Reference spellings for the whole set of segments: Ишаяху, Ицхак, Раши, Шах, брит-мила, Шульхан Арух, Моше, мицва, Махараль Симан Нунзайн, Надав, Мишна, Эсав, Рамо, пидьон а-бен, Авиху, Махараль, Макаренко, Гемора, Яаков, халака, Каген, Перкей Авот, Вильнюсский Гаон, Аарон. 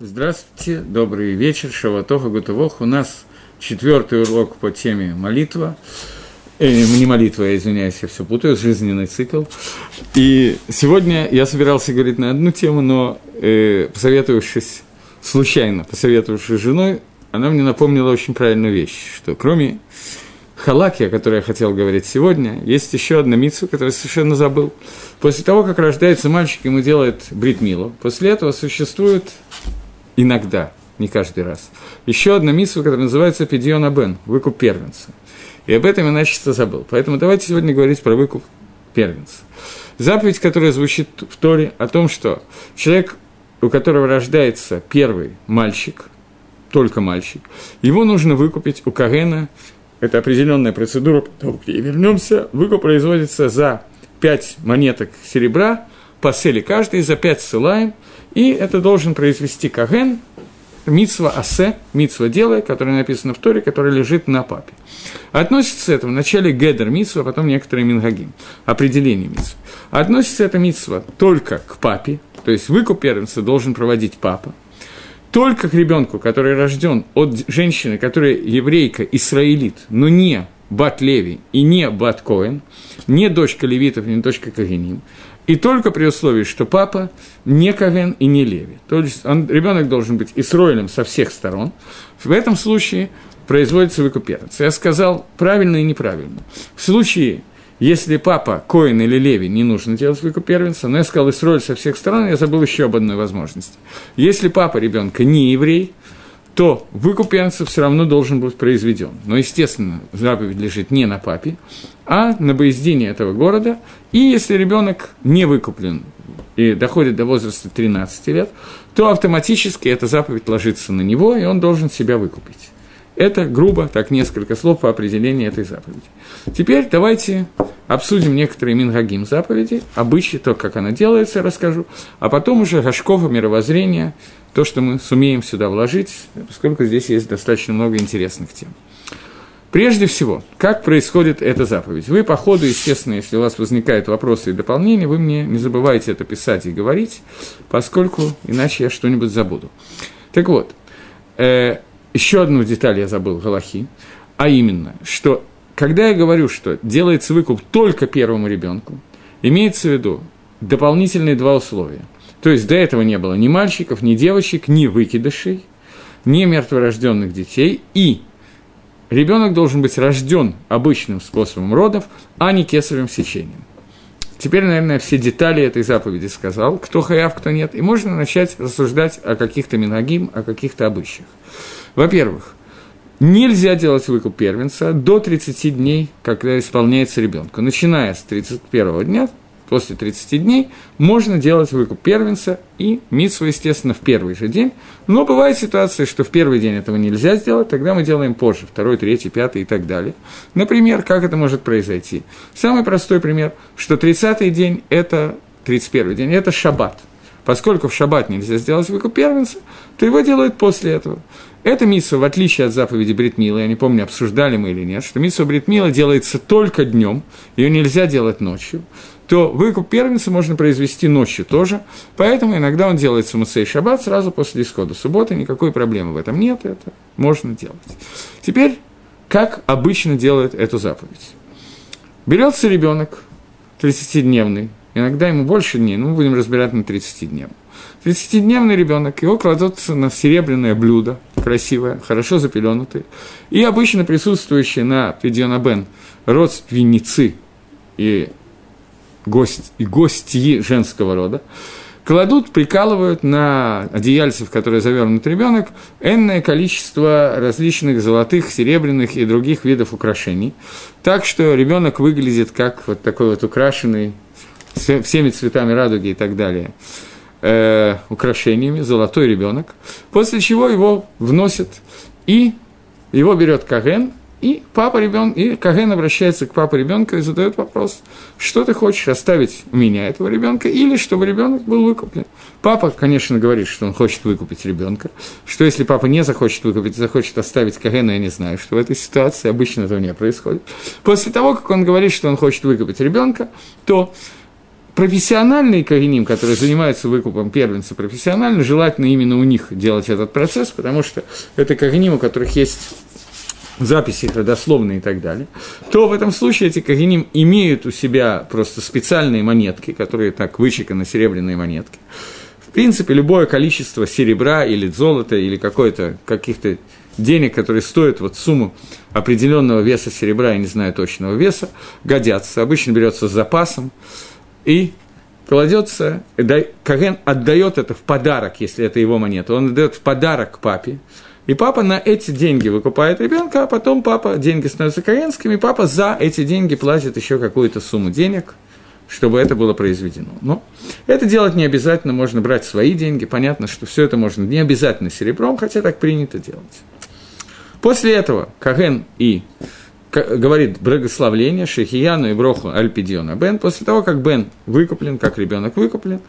Здравствуйте, добрый вечер, Шаватоха Гутовох. У нас четвертый урок по теме молитва. Не молитва, я извиняюсь, я все путаю, жизненный цикл. И сегодня я собирался говорить на одну тему, но случайно посоветовавшись с женой, она мне напомнила очень правильную вещь, что кроме халаки, о которой я хотел говорить сегодня, есть еще одна мицва, которую я совершенно забыл. После того, как рождается мальчик, ему делает брит-милу, после этого существует... Иногда, не каждый раз. Еще одна мицва, которая называется «Пидьон а-бен» – «Выкуп первенца». И об этом я начисто забыл. Поэтому давайте сегодня говорить про выкуп первенца. Заповедь, которая звучит в Торе, о том, что человек, у которого рождается первый мальчик, только мальчик, его нужно выкупить у Кагена. Это определенная процедура, потом к ней вернемся. Выкуп производится за 5 монеток серебра, по селе каждый, за 5 ссылаем. И это должен произвести Каген, мицва асе, мицва делай, которая написана в Торе, которая лежит на папе. Относится это в начале гедер мицва, а потом некоторые мингагим, определение мицвы. Относится эта мицва только к папе, то есть выкуп первенца должен проводить папа, только к ребенку, который рожден от женщины, которая еврейка, исраилит, но не бат Леви и не бат Коэн, не дочка левитов, не дочка Кагеним. И только при условии, что папа не Кавен и не Леви. То есть ребенок должен быть исроэлем со всех сторон. В этом случае производится выкуп первенца. Я сказал правильно и неправильно. В случае, если папа Коэн или Леви, не нужно делать выкуп первенца, но я сказал исроэль со всех сторон, я забыл еще об одной возможности. Если папа ребенка не еврей, то выкуп первенца все равно должен быть произведен. Но, естественно, заповедь лежит не на папе, а на боездине этого города. И если ребенок не выкуплен и доходит до возраста 13 лет, то автоматически эта заповедь ложится на него, и он должен себя выкупить. Это грубо, так несколько слов по определению этой заповеди. Теперь давайте обсудим некоторые мингагим заповеди, обычаи, то, как она делается, расскажу, а потом уже гашкова мировоззрения, то, что мы сумеем сюда вложить, поскольку здесь есть достаточно много интересных тем. Прежде всего, как происходит эта заповедь? Вы по ходу, естественно, если у вас возникают вопросы и дополнения, вы мне не забывайте это писать и говорить, поскольку иначе я что-нибудь забуду. Так вот, еще одну деталь я забыл, галахи, а именно, что когда я говорю, что делается выкуп только первому ребенку, имеется в виду дополнительные два условия. То есть до этого не было ни мальчиков, ни девочек, ни выкидышей, ни мертворожденных детей, и ребенок должен быть рожден обычным способом родов, а не кесаревым сечением. Теперь, наверное, все детали этой заповеди сказал, кто хаяв, кто нет, и можно начать рассуждать о каких-то минагим, о каких-то обычаях. Во-первых, нельзя делать выкуп первенца до 30 дней, когда исполняется ребенку. Начиная с 31 дня, после 30 дней, можно делать выкуп первенца и мицву, естественно, в первый же день. Но бывают ситуации, что в первый день этого нельзя сделать, тогда мы делаем позже, второй, третий, пятый и так далее. Например, как это может произойти? Самый простой пример, что 30-й день – это 31-й день, это шаббат. Поскольку в шаббат нельзя сделать выкуп первенца, то его делают после этого. Эта мицва, в отличие от заповеди брит-мила, я не помню, обсуждали мы или нет, что мицва брит-мила делается только днем, ее нельзя делать ночью, то выкуп первенца можно произвести ночью тоже, поэтому иногда он делается в муцей шаббат сразу после исхода субботы, никакой проблемы в этом нет, это можно делать. Теперь, как обычно делают эту заповедь. Берется ребенок 30-дневный, иногда ему больше дней, но мы будем разбирать на 30-дневном. 30-дневный ребенок, его кладут на серебряное блюдо, красивое, хорошо запеленутое, и обычно присутствующие на пидьон а-бен родственницы и гости женского рода кладут, прикалывают на одеяльце, в которое завернут ребенок, энное количество различных золотых, серебряных и других видов украшений, так что ребенок выглядит как вот такой вот украшенный всеми цветами радуги и так далее. Украшениями, золотой ребенок, после чего его вносят, и его берет Каген, и папа ребенка, и Каген обращается к папе ребенка и задает вопрос, что ты хочешь оставить у меня этого ребенка, или чтобы ребенок был выкуплен. Папа, конечно, говорит, что он хочет выкупить ребенка, что если папа не захочет выкупить, захочет оставить Кагена, я не знаю, что в этой ситуации обычно этого не происходит. После того, как он говорит, что он хочет выкупить ребенка, то профессиональные коэним, которые занимаются выкупом первенца профессионально, желательно именно у них делать этот процесс, потому что это коэним, у которых есть записи их родословные и так далее, то в этом случае эти коэним имеют у себя просто специальные монетки, которые так вычеканы, серебряные монетки. В принципе, любое количество серебра или золота, или каких-то денег, которые стоят вот сумму определенного веса серебра, я не знаю точного веса, годятся. Обычно берется с запасом и кладется, коэн отдает это в подарок, если это его монета, он отдает в подарок папе. И папа на эти деньги выкупает ребенка, а потом папа, деньги становятся коэнскими, и папа за эти деньги платит еще какую-то сумму денег, чтобы это было произведено. Но это делать не обязательно, можно брать свои деньги, понятно, что все это можно не обязательно серебром, хотя так принято делать. После этого коэн и говорит благословление Шехияну и Броху Альпидиона Бен. После того, как Бен выкуплен, как ребенок выкуплен,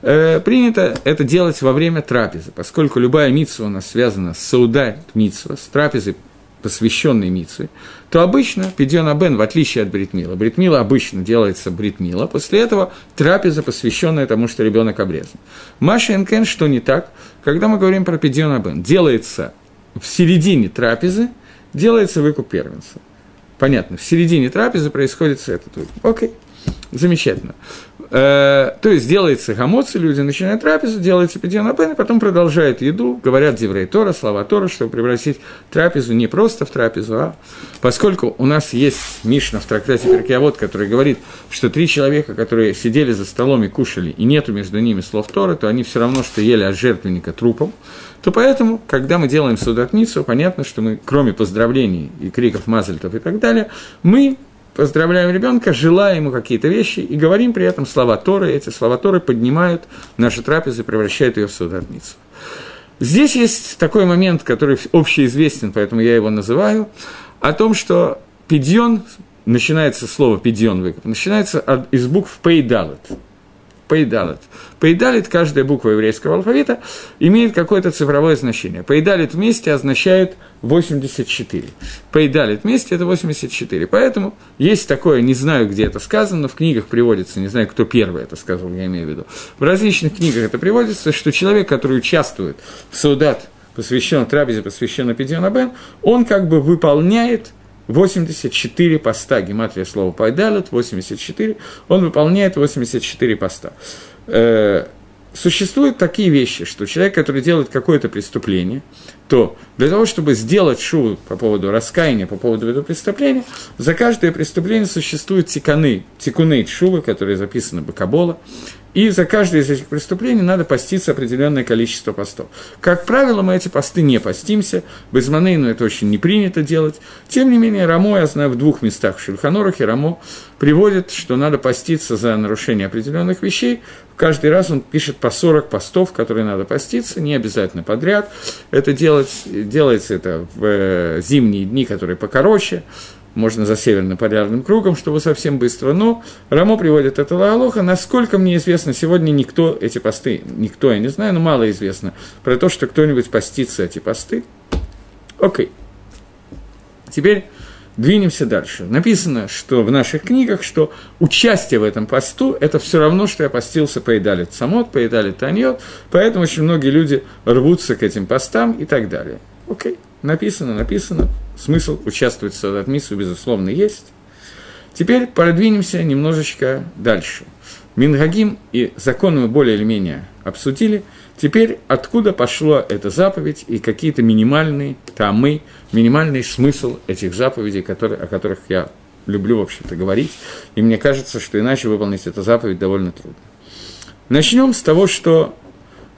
принято это делать во время трапезы, поскольку любая митсва у нас связана с саудат митсва, с трапезой, посвященной митсве, то обычно Пидьон Абен, в отличие от бритмила, бритмила обычно делается бритмила, после этого трапеза, посвященная тому, что ребенок обрезан. Маша Энкен, что не так, когда мы говорим про Пидьон Абен, делается в середине трапезы, делается выкуп первенца. Понятно, в середине трапезы происходит этот выкуп. Окей, замечательно. То есть делается гамоцы, люди начинают трапезу, делается пидьон абен, и потом продолжают еду, говорят диврей Тора, слова Тора, чтобы превратить трапезу не просто в трапезу, а поскольку у нас есть Мишна в трактате Перкей Авот, который говорит, что 3 человека, которые сидели за столом и кушали, и нету между ними слов Торы, то они все равно, что ели от жертвенника трупом, то поэтому, когда мы делаем судат мицву, понятно, что мы, кроме поздравлений и криков мазальтов и так далее, мы поздравляем ребенка, желаем ему какие-то вещи и говорим при этом слова Торы. Эти слова Торы поднимают нашу трапезу и превращают ее в судат мицву. Здесь есть такой момент, который общеизвестен, поэтому я его называю, о том, что пидьон, начинается слово пидьон выкуп, начинается из букв пейдалет. Пейдалет. Пейдалет, каждая буква еврейского алфавита, имеет какое-то цифровое значение. Пейдалет вместе означает 84. Пейдалет вместе – это 84. Поэтому есть такое, не знаю, где это сказано, но в книгах приводится, не знаю, кто первый это сказал, я имею в виду. В различных книгах это приводится, что человек, который участвует в судат, посвященном трапезе, посвященном Пидьон Абен, он как бы выполняет 84 поста, гематрия слова «пайдалет», 84, он выполняет 84 поста. Существуют такие вещи, что человек, который делает какое-то преступление, то для того, чтобы сделать шуву по поводу раскаяния, по поводу этого преступления, за каждое преступление существуют тикуны шувы, которые записаны Бакабола, и за каждое из этих преступлений надо поститься определенное количество постов. Как правило, мы эти посты не постимся, безманейну это очень не принято делать. Тем не менее, Рамо, я знаю, в 2 местах в Шульхан Арухе Рамо приводит, что надо поститься за нарушение определенных вещей. Каждый раз он пишет по 40 постов, которые надо поститься, не обязательно подряд. Это делается это в зимние дни, которые покороче. Можно за северно-полярным кругом, чтобы совсем быстро, но Рамо приводит это лаалоха. Насколько мне известно, сегодня никто эти посты, никто, я не знаю, но мало известно про то, что кто-нибудь постится эти посты. Окей. Теперь двинемся дальше. Написано, что в наших книгах, что участие в этом посту – это все равно, что я постился поедалит самот, поедалит таньот, поэтому очень многие люди рвутся к этим постам и так далее. Окей. Написано. Смысл участвовать в судат мицву, безусловно, есть. Теперь продвинемся немножечко дальше. Минхагим и законы мы более или менее обсудили. Теперь откуда пошла эта заповедь и какие-то минимальные тамы, минимальный смысл этих заповедей, о которых я люблю, в общем-то, говорить. И мне кажется, что иначе выполнить эту заповедь довольно трудно. Начнем с того, что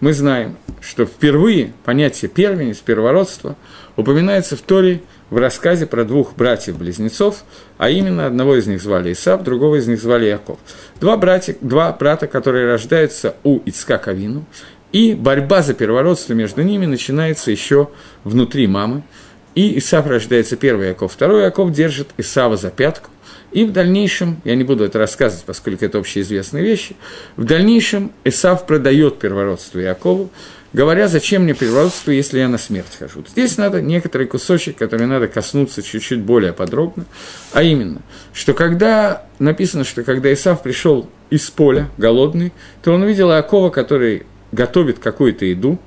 мы знаем, что впервые понятие первенец, первородство упоминается в Торе в рассказе про 2 братьев-близнецов, а именно одного из них звали Эсав, другого из них звали Яаков. 2 брата, которые рождаются у Ицхака Авину, и борьба за первородство между ними начинается еще внутри мамы. И Эсав рождается первый, Яаков второй, Яаков держит Эсава за пятку. И в дальнейшем, я не буду это рассказывать, поскольку это общеизвестные вещи, в дальнейшем Эсав продает первородство Яакову, говоря, зачем мне первородство, если я на смерть хожу. Здесь надо некоторый кусочек, который надо коснуться чуть-чуть более подробно, а именно, что когда написано, что когда Эсав пришел из поля, голодный, то он увидел Иакова, который готовит какую-то еду,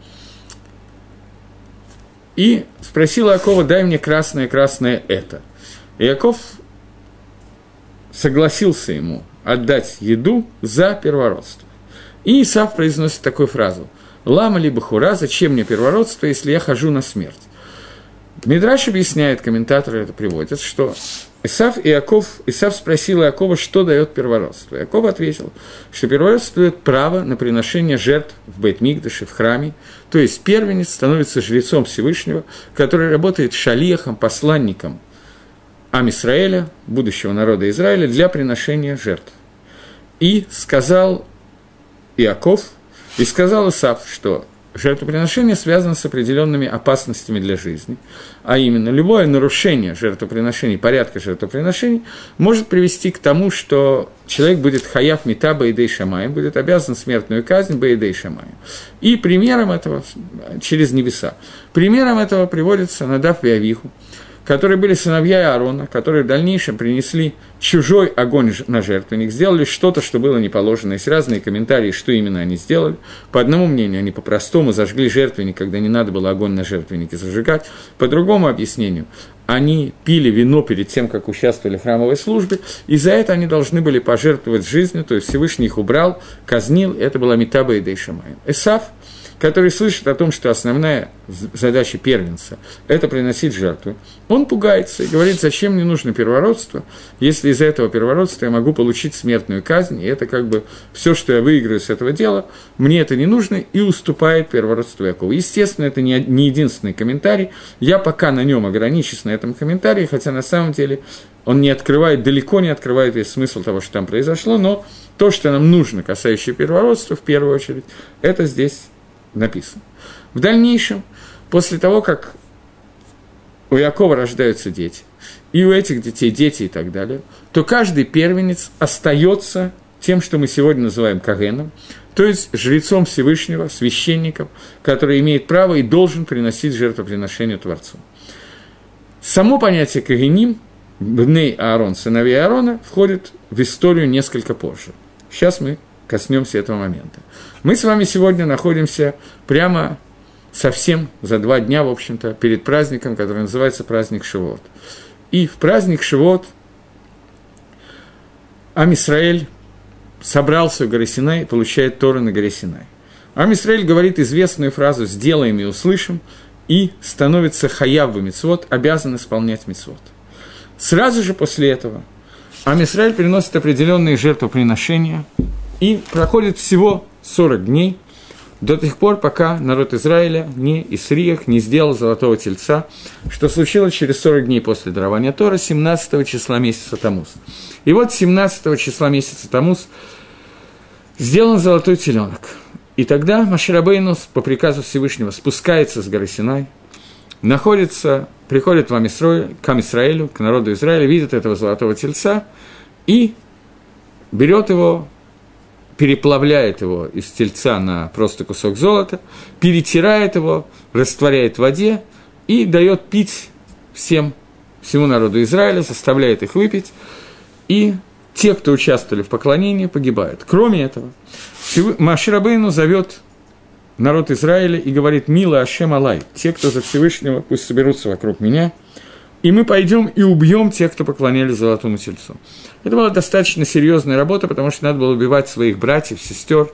и спросил Иакова: дай мне красное это. Иаков согласился ему отдать еду за первородство. И Исав произносит такую фразу: «Лама либо хура, зачем мне первородство, если я хожу на смерть?» Мидраш объясняет, комментаторы это приводят, что Исав спросил Иакова, что дает первородство. Иаков ответил, что первородство дает право на приношение жертв в Бейт-Микдаше, в храме. То есть первенец становится жрецом Всевышнего, который работает шалиахом, посланником Ам Исраэля, будущего народа Израиля, для приношения жертв. И сказал Иаков, и сказал Исав, что жертвоприношение связано с определенными опасностями для жизни, а именно любое нарушение жертвоприношений, порядка жертвоприношений, может привести к тому, что человек будет хаяв мита баэдей шамаем, будет обязан смертную казнь баэдей шамаем. И примером этого через небеса. Примером этого приводится Надав и Авиху, которые были сыновья Аарона, которые в дальнейшем принесли чужой огонь на жертвенник, сделали что-то, что было не положено. Есть разные комментарии, что именно они сделали. По одному мнению, они по-простому зажгли жертвенник, когда не надо было огонь на жертвеннике зажигать. По другому объяснению, они пили вино перед тем, как участвовали в храмовой службе, и за это они должны были пожертвовать жизнью, то есть Всевышний их убрал, казнил, это была мита баэдей шамаим. Эсав, который слышит о том, что основная задача первенца – это приносить жертву, он пугается и говорит, зачем мне нужно первородство, если из-за этого первородства я могу получить смертную казнь, и это как бы все, что я выиграю с этого дела, мне это не нужно, и уступает первородству Иакова. Естественно, это не единственный комментарий, я пока на нем ограничусь, на этом комментарии, хотя на самом деле он не открывает, далеко не открывает весь смысл того, что там произошло, но то, что нам нужно, касающее первородства, в первую очередь, это здесь написано. В дальнейшем, после того, как у Иакова рождаются дети, и у этих детей дети и так далее, то каждый первенец остается тем, что мы сегодня называем Кагеном, то есть жрецом Всевышнего, священником, который имеет право и должен приносить жертвоприношение Творцу. Само понятие Кагеним, Бней Аарон, сыновей Аарона, входит в историю несколько позже. Сейчас мы коснемся этого момента. Мы с вами сегодня находимся прямо совсем за 2 дня, в общем-то, перед праздником, который называется праздник Шивот. И в праздник Шивот Ам Исраэль собрался в горе Синай и получает Тору на горе Синай. Ам Исраэль говорит известную фразу «сделаем и услышим» и становится хаяв мицвот, обязан исполнять мицвот. Сразу же после этого Ам Исраэль приносит определенные жертвоприношения, и проходит всего 40 дней, до тех пор, пока народ Израиля не Исриях не сделал Золотого Тельца, что случилось через 40 дней после дарования Тора, 17 числа месяца Тамуз. И вот 17 числа месяца Тамуз сделан Золотой Теленок. И тогда Моше Рабейну по приказу Всевышнего спускается с горы Синай, находится, приходит в Ам Исраэлю, к народу Израиля, видит этого Золотого Тельца и берет его, переплавляет его из тельца на просто кусок золота, перетирает его, растворяет в воде и дает пить всему народу Израиля, заставляет их выпить, и те, кто участвовали в поклонении, погибают. Кроме этого, Моше Рабейну зовет народ Израиля и говорит: «Мила Ашем Алай, те, кто за Всевышнего, пусть соберутся вокруг меня, и мы пойдем и убьем тех, кто поклонялись Золотому Тельцу». Это была достаточно серьезная работа, потому что надо было убивать своих братьев, сестер,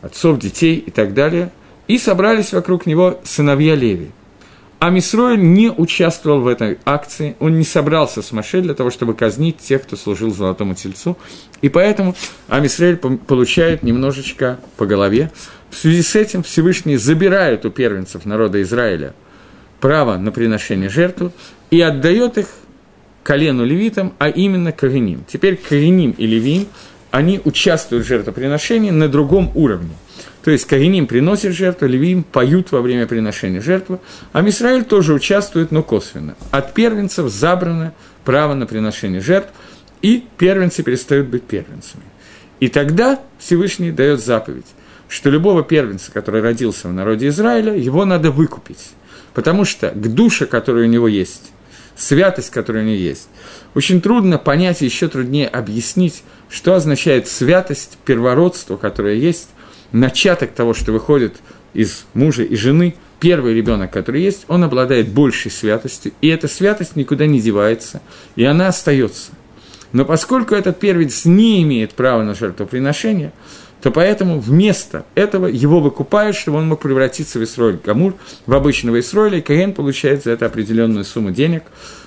отцов, детей и так далее. И собрались вокруг него сыновья Леви. Ам Исраэль не участвовал в этой акции, он не собрался с Моше для того, чтобы казнить тех, кто служил Золотому Тельцу. И поэтому Ам Исраэль получает немножечко по голове. В связи с этим Всевышний забирает у первенцев народа Израиля право на приношение жертвы и отдает их колену левитам, а именно Кагеним. Теперь Кагеним и Левиим, они участвуют в жертвоприношении на другом уровне. То есть Кагеним приносит жертву, Левиим поют во время приношения жертвы, а Ам Исраэль тоже участвует, но косвенно. От первенцев забрано право на приношение жертв, и первенцы перестают быть первенцами. И тогда Всевышний дает заповедь, что любого первенца, который родился в народе Израиля, его надо выкупить, потому что к душе, которая у него есть, святость, которая у нее есть. Очень трудно понять, и еще труднее объяснить, что означает святость, первородство, которое есть, начаток того, что выходит из мужа и жены, первый ребенок, который есть, он обладает большей святостью, и эта святость никуда не девается, и она остается. Но поскольку этот первенец не имеет права на жертвоприношение, то поэтому вместо этого его выкупают, чтобы он мог превратиться в Исроэль Гамур, в обычного Исроэля, и Коэн получает за это определенную сумму денег,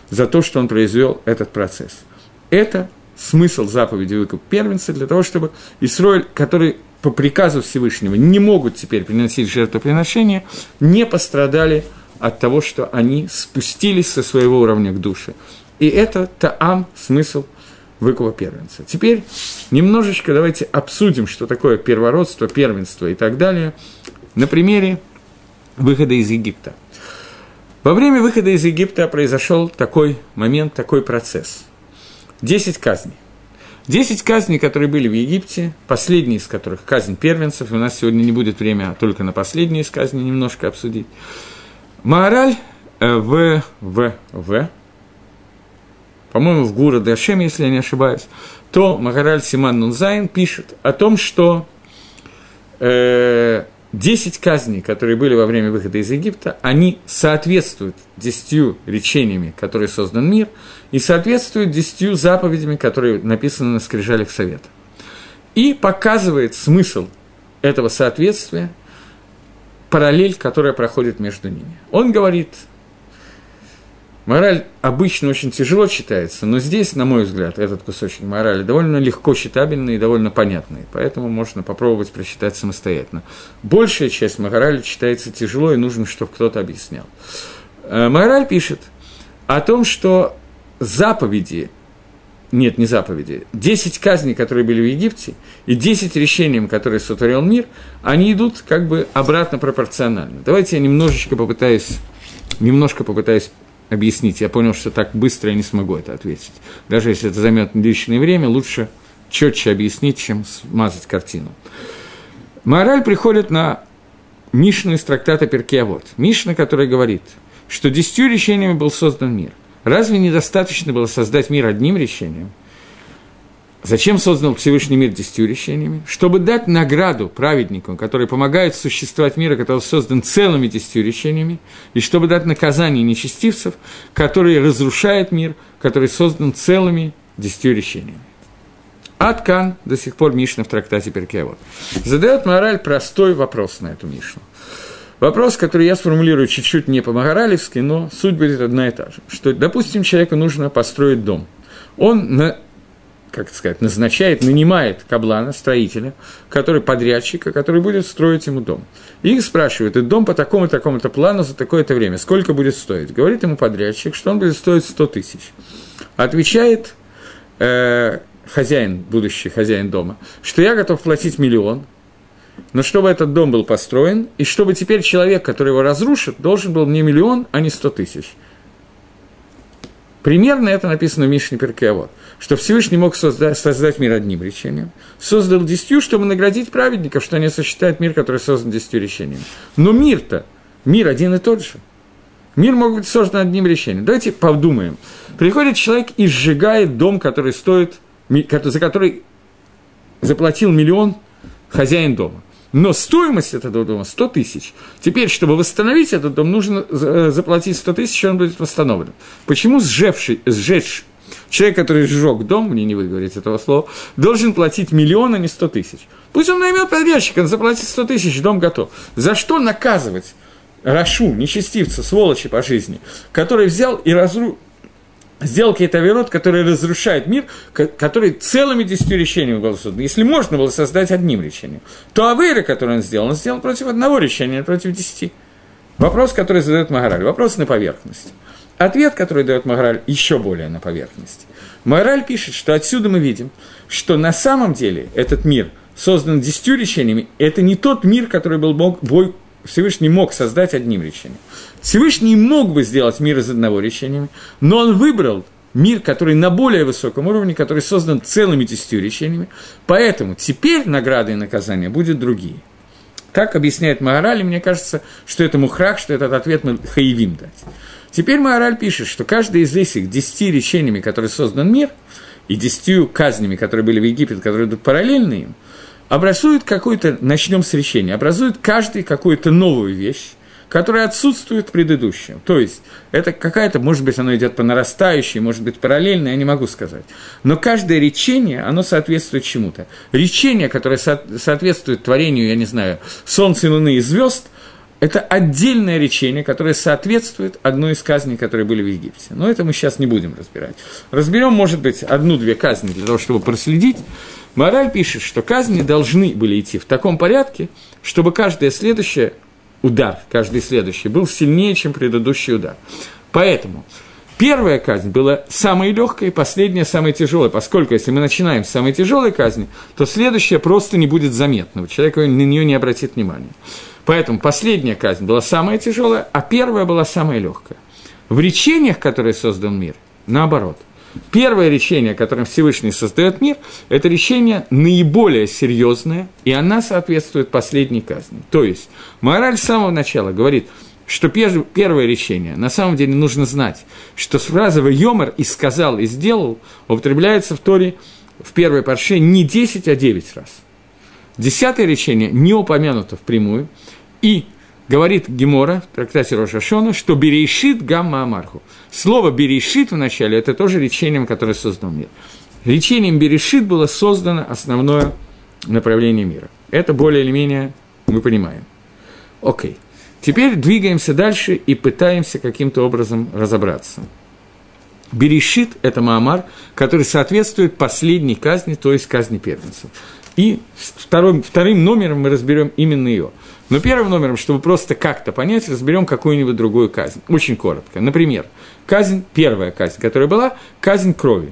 за то, что он произвел этот процесс. Это смысл заповеди выкуп первенца, для того, чтобы Исроэль, который по приказу Всевышнего не могут теперь приносить жертвоприношения, не пострадали от того, что они спустились со своего уровня к душе. И это таам, смысл выкупа первенца. Теперь немножечко давайте обсудим, что такое первородство, первенство и так далее, на примере выхода из Египта. Во время выхода из Египта произошел такой момент, такой процесс. 10 казней. 10 казней, которые были в Египте, последняя из которых казнь первенцев, у нас сегодня не будет времени только на последние из казней немножко обсудить. Махараль по-моему, в городе Ашем, если я не ошибаюсь, то Махараль Симан Нунзайн пишет о том, что 10 казней, которые были во время выхода из Египта, они соответствуют 10 речениями, которые создан мир, и соответствуют 10 заповедями, которые написаны на скрижалях Совета. И показывает смысл этого соответствия, параллель, которая проходит между ними. Он говорит... Махараль обычно очень тяжело читается, но здесь, на мой взгляд, этот кусочек Махараля довольно легко читабельный и довольно понятный, поэтому можно попробовать прочитать самостоятельно. Большая часть Махараля читается тяжело, и нужно, чтобы кто-то объяснял. Махараль пишет о том, что 10 казней, которые были в Египте, и 10 решений, которые сотворил мир, они идут как бы обратно пропорционально. Давайте я немножко попытаюсь объяснить. Я понял, что так быстро я не смогу это ответить. Даже если это займет лишнее время, лучше четче объяснить, чем смазать картину. Махараль приходит на Мишну из трактата Перкей Авот. Мишна, которая говорит, что 10 решениями был создан мир. Разве недостаточно было создать мир одним решением? Зачем создал Всевышний мир 10 решениями? Чтобы дать награду праведникам, которые помогают существовать миру, который создан целыми 10 решениями, и чтобы дать наказание нечестивцев, которые разрушают мир, который создан целыми 10 решениями. Ад кан до сих пор Мишна в трактате Перкей Авот. Задает Махараль простой вопрос на эту Мишну. Вопрос, который я сформулирую чуть-чуть не по-махаралевски, но суть будет одна и та же. Что, допустим, человеку нужно построить дом. Он нанимает каблана, строителя, подрядчика, который будет строить ему дом. И их спрашивают, этот дом по такому-то плану за такое-то время, сколько будет стоить? Говорит ему подрядчик, что он будет стоить 100 тысяч. Отвечает будущий хозяин дома, что я готов платить 1 миллион, но чтобы этот дом был построен, и чтобы теперь человек, который его разрушит, должен был мне 1 миллион, а не 100 тысяч. Примерно это написано в Мишне Перкей Авот, что Всевышний мог создать мир одним решением, создал 10, чтобы наградить праведников, что они сочетают мир, который создан 10 решениями. Но мир один и тот же. Мир мог быть создан одним решением. Давайте подумаем. Приходит человек и сжигает дом, за который заплатил 1 миллион хозяин дома. Но стоимость этого дома 100 тысяч. Теперь, чтобы восстановить этот дом, нужно заплатить 100 тысяч, и он будет восстановлен. Почему сжечь человек, который сжег дом, мне не выговорить этого слова, должен платить 1 миллион, а не 100 тысяч? Пусть он наймет подрядчика, он заплатит 100 тысяч, дом готов. За что наказывать Рашу, нечестивца, сволочи по жизни, который взял и сделал какие-то авирот, которые разрушают мир, который целыми 10 решениями был создан. Если можно было создать одним решением, то авейры, которые он сделал против одного решения, а против 10. Вопрос, который задает Махараль, вопрос на поверхности. Ответ, который дает Махараль, еще более на поверхности. Махараль пишет, что отсюда мы видим, что на самом деле этот мир создан 10 решениями, это не тот мир, который Всевышний мог создать одним решением. Всевышний мог бы сделать мир из одного решения, но он выбрал мир, который на более высоком уровне, который создан целыми 10 решениями, поэтому теперь награды и наказания будут другие. Так объясняет Махараль, и мне кажется, что это мухрах, что этот ответ мы хаевим дать. Теперь Махараль пишет, что каждый из этих 10 речениями, которые создан мир, и 10 казнями, которые были в Египте, которые идут параллельно им, образует какой-то, начнем с речения, образует каждый какую-то новую вещь, которая отсутствует в предыдущем. То есть, это какая-то, может быть, оно идет по нарастающей, может быть, параллельно, я не могу сказать. Но каждое речение, оно соответствует чему-то. Речение, которое соответствует творению, я не знаю, солнца, луны и звезд, это отдельное речение, которое соответствует одной из казней, которые были в Египте. Но это мы сейчас не будем разбирать. Разберем, может быть, одну-две казни для того, чтобы проследить. Мораль пишет, что казни должны были идти в таком порядке, чтобы каждое следующее удар, каждый следующий, был сильнее, чем предыдущий удар. Поэтому первая казнь была самой легкой, последняя самой тяжелой, поскольку если мы начинаем с самой тяжелой казни, то следующая просто не будет заметна, человек на нее не обратит внимания. Поэтому последняя казнь была самая тяжелая, а первая была самая легкая. В речениях, которые создан мир, наоборот. Первое речение, которым Всевышний создает мир, это речение наиболее серьезное, и она соответствует последней казни. То есть, Махараль с самого начала говорит, что первое речение, на самом деле нужно знать, что фраза «Йомер» и «сказал» и «сделал» употребляется в Торе в первой парше не 10, а 9 раз. 10-е речение не упомянуто впрямую, и говорит Гемора в трактате Рош ха-Шана, что «берешит гамма амарху». Слово «берешит» в начале – это тоже речением, которое создал мир. Речением «берешит» было создано основное направление мира. Это более или менее мы понимаем. Окей. Теперь двигаемся дальше и пытаемся каким-то образом разобраться. «Берешит» – это маамар, который соответствует последней казни, то есть казни первенцев. И вторым номером мы разберем именно ее. Но первым номером, чтобы просто как-то понять, разберем какую-нибудь другую казнь. Очень коротко. Например, первая казнь, которая была, казнь крови.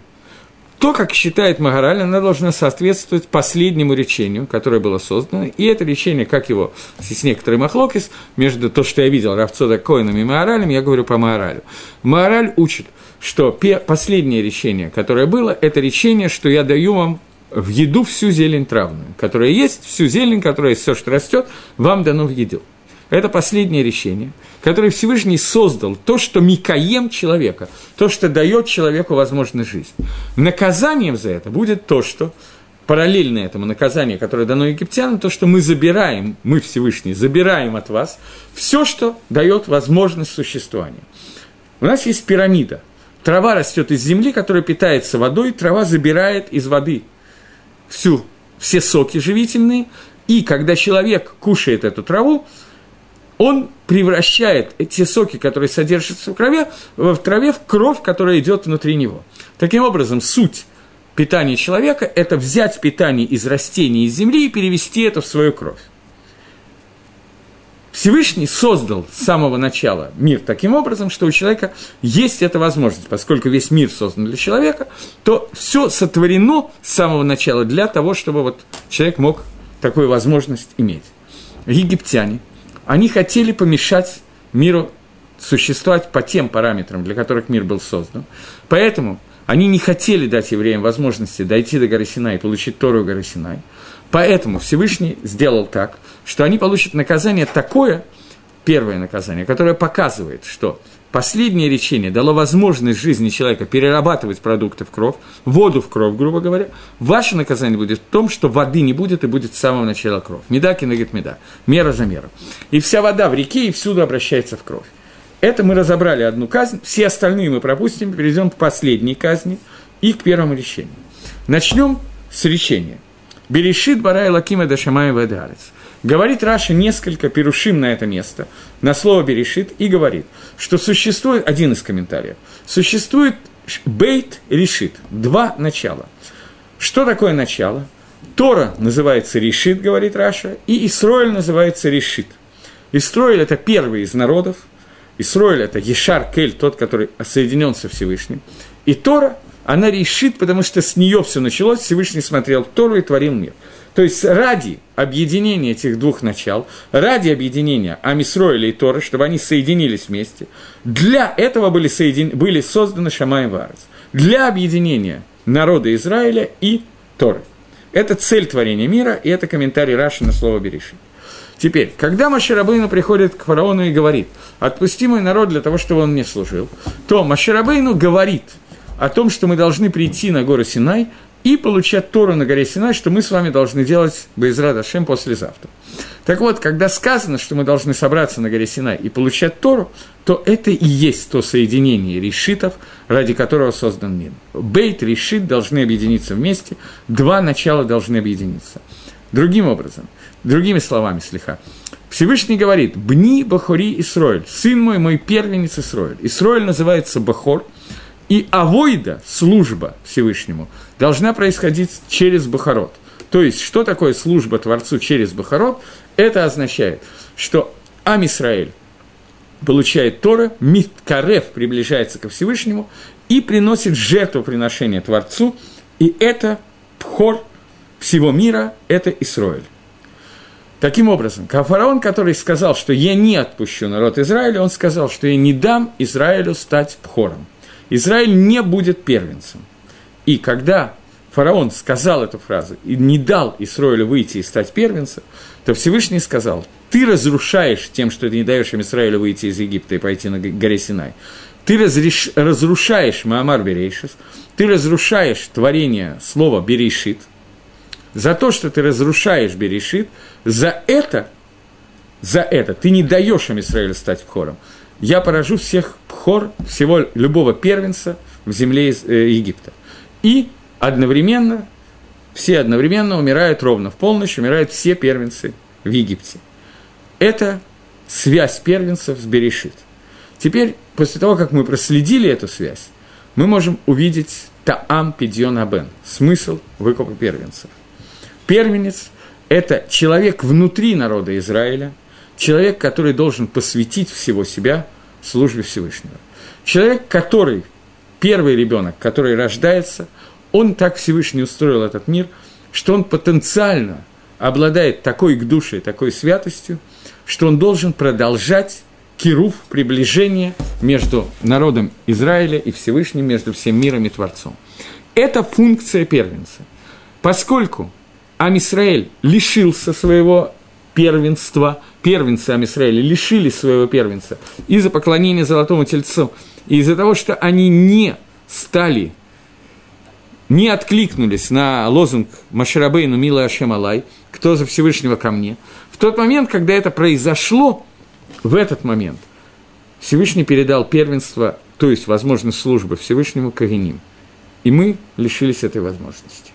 То, как считает Махараль, она должна соответствовать последнему речению, которое было создано. И это речение, как его, здесь некоторый махлокис, между то, что я видел, Рав Цодек Коэном и Махаралем, я говорю по Махаралю. Махараль учит, что последнее речение, которое было, это речение, что я даю вам в еду всю зелень травную, которая есть, всю зелень, которая есть, все, что растет, вам дано в еду. Это последнее речение, которое Всевышний создал, то, что микаем человека, то, что дает человеку возможность жизнь. Наказанием за это будет то, что параллельно этому наказанию, которое дано египтянам, то, что мы забираем, мы Всевышний забираем от вас все, что дает возможность существования. У нас есть пирамида. Трава растет из земли, которая питается водой, трава забирает из воды все соки живительные, и когда человек кушает эту траву, он превращает те соки, которые содержатся в траве, в кровь, которая идет внутри него. Таким образом, суть питания человека – это взять питание из растений, из земли и перевести это в свою кровь. Всевышний создал с самого начала мир таким образом, что у человека есть эта возможность, поскольку весь мир создан для человека, то все сотворено с самого начала для того, чтобы человек мог такую возможность иметь. Египтяне, они хотели помешать миру существовать по тем параметрам, для которых мир был создан, поэтому они не хотели дать евреям возможности дойти до горы Синай и получить Тору горы Синай. Поэтому Всевышний сделал так, что они получат наказание такое, первое наказание, которое показывает, что последнее речение дало возможность жизни человека перерабатывать продукты в кровь, воду в кровь, грубо говоря. Ваше наказание будет в том, что воды не будет и будет с самого начала кровь. Меда кенегет меда, мера за меру. И вся вода в реке и всюду обращается в кровь. Это мы разобрали одну казнь, все остальные мы пропустим, перейдем к последней казни и к первому речению. Начнем с речения. «Берешит бара элаким эт ашамаим вэт аарец». Говорит Раши несколько пирушим на это место, на слово «берешит», и говорит, что существует, один из комментариев, существует «бейт решит», два начала. Что такое начало? Тора называется «решит», говорит Раша, и Исроэль называется «решит». Исроэль – это первый из народов, Исроэль – это Ешар-Кель, тот, который соединен со Всевышним, и Тора – она решит, потому что с нее все началось, Всевышний смотрел в Тору и творил мир. То есть ради объединения этих двух начал, ради объединения Ам Исроэля и Торы, чтобы они соединились вместе, для этого были созданы Шамаим ве-Арец. Для объединения народа Израиля и Торы. Это цель творения мира, и это комментарий Раши на слово «берешит». Теперь, когда Моше Рабейну приходит к фараону и говорит: «Отпусти мой народ для того, чтобы он мне служил», то Моше Рабейну говорит о том, что мы должны прийти на гору Синай и получать Тору на горе Синай, что мы с вами должны делать Беизрат Ашем послезавтра. Так вот, когда сказано, что мы должны собраться на горе Синай и получать Тору, то это и есть то соединение решитов, ради которого создан мир. Бейт, решит должны объединиться вместе, два начала должны объединиться. Другим образом, другими словами слиха, Всевышний говорит: «Бни Бахури Исроэль, сын мой, мой первенец Исроэль». Исроэль называется Бахор, и авойда, служба Всевышнему, должна происходить через Бахарот. То есть, что такое служба Творцу через Бахарот? Это означает, что Ам Исраэль получает Тора, Миткарев приближается ко Всевышнему и приносит жертвоприношение Творцу, и это Бхор всего мира, это Исроэль. Таким образом, фараон, который сказал, что я не отпущу народ Израиля, он сказал, что я не дам Израилю стать Бхором. Израиль не будет первенцем. И когда фараон сказал эту фразу и не дал Исраилю выйти и стать первенцем, то Всевышний сказал: ты разрушаешь тем, что ты не даешь им Израилю выйти из Египта и пойти на горе Синай. Ты разрушаешь Маамар Берейшис, ты разрушаешь творение слова Берешит. За то, что ты разрушаешь Берешит, за это ты не даешь им Израилю стать Бхором. Я поражу всех Бхор, всего любого первенца в земле Египта. И одновременно, все одновременно умирают ровно в полночь, умирают все первенцы в Египте. Это связь первенцев с Берешит. Теперь, после того, как мы проследили эту связь, мы можем увидеть Таам Пидьон Абен, смысл выкупа первенцев. Первенец – это человек внутри народа Израиля, человек, который должен посвятить всего себя службе Всевышнего. Человек, который, первый ребенок, который рождается, он так Всевышний устроил этот мир, что он потенциально обладает такой гдушей, такой святостью, что он должен продолжать кирув, приближение между народом Израиля и Всевышним, между всем миром и Творцом. Это функция первенца. Поскольку Ам Исраэль лишился своего первенства, первенцы Ам Исраэля лишились своего первенца из-за поклонения Золотому Тельцу, и из-за того, что они не стали, не откликнулись на лозунг Моше Рабейну «Милый Ашем Алай», «Кто за Всевышнего ко мне?», в тот момент, когда это произошло, в этот момент Всевышний передал первенство, то есть возможность службы Всевышнему Кавиним, и мы лишились этой возможности.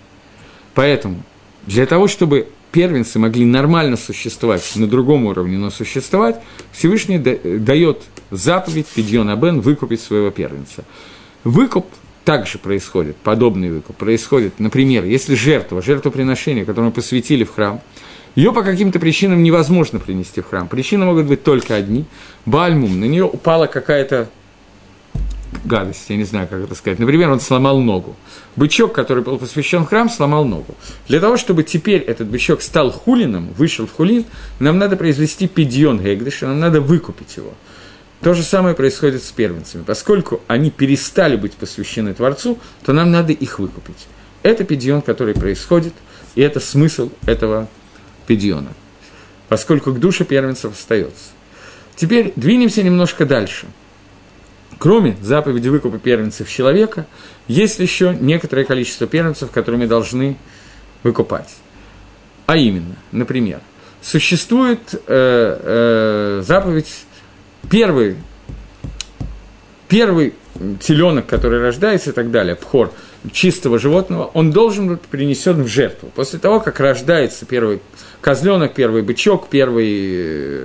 Поэтому для того, чтобы первенцы могли нормально существовать, на другом уровне, но существовать, Всевышний дает заповедь Пидьон Абен выкупить своего первенца. Выкуп также происходит, подобный выкуп происходит, например, если жертвоприношение, которое мы посвятили в храм, ее по каким-то причинам невозможно принести в храм. Причины могут быть только одни. Баальмум, на нее упала какая-то гадость, я не знаю, как это сказать. Например, он сломал ногу. Бычок, который был посвящен в храм, сломал ногу. Для того, чтобы теперь этот бычок стал хулином, вышел в хулин, нам надо произвести пидьон гэгдыша, нам надо выкупить его. То же самое происходит с первенцами. Поскольку они перестали быть посвящены Творцу, то нам надо их выкупить. Это пидьон, который происходит, и это смысл этого пидьона, поскольку к душе первенцев остается. Теперь двинемся немножко дальше. Кроме заповеди выкупа первенцев человека, есть еще некоторое количество первенцев, которые мы должны выкупать. А именно, например, существует заповедь первый теленок, который рождается и так далее, бхор чистого животного, он должен быть принесен в жертву. После того, как рождается первый козленок, первый бычок, первый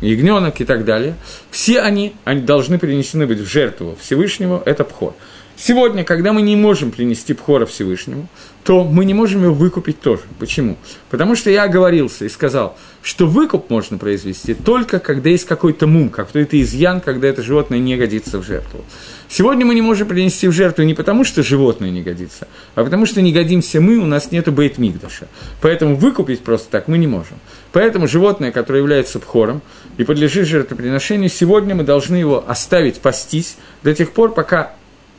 ягненок и так далее, все они должны принесены быть в жертву Всевышнему, это бхор. Сегодня, когда мы не можем принести бхора Всевышнему, то мы не можем его выкупить тоже. Почему? Потому что я оговорился и сказал, что выкуп можно произвести только когда есть какой-то мум, какой-то изъян, когда это животное не годится в жертву. Сегодня мы не можем принести в жертву не потому, что животное не годится, а потому что не годимся мы, у нас нету бейт-микдаша. Поэтому выкупить просто так мы не можем. Поэтому животное, которое является бхором и подлежит жертвоприношению, сегодня мы должны его оставить пастись до тех пор, пока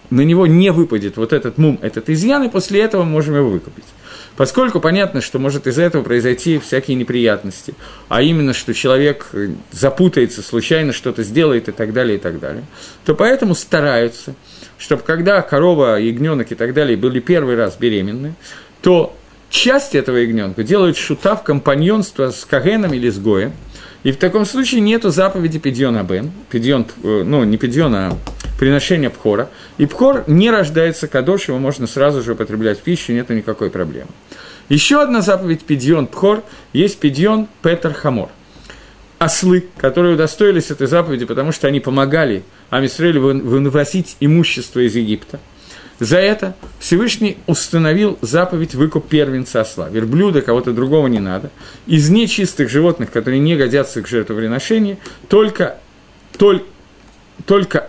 на него не выпадет вот этот мум, этот изъян, и после этого мы можем его выкупить. Поскольку понятно, что может из-за этого произойти всякие неприятности, а именно, что человек запутается, случайно что-то сделает и так далее, то поэтому стараются, чтобы когда корова, ягненок и так далее были первый раз беременны, то часть этого ягненка делают шута в компаньонство с кагеном или с гоем, и в таком случае нету заповеди пидьон абен, приношение пхора, и пхор не рождается кадош, его можно сразу же употреблять в пищу, нету никакой проблемы. Еще одна заповедь пидьон пхор, есть пидьон петер хамор. Ослы, которые удостоились этой заповеди, потому что они помогали Ам Исраэлю выносить имущество из Египта. За это Всевышний установил заповедь выкуп первенца осла. Верблюда, кого-то другого не надо. Из нечистых животных, которые не годятся к жертвоприношению, только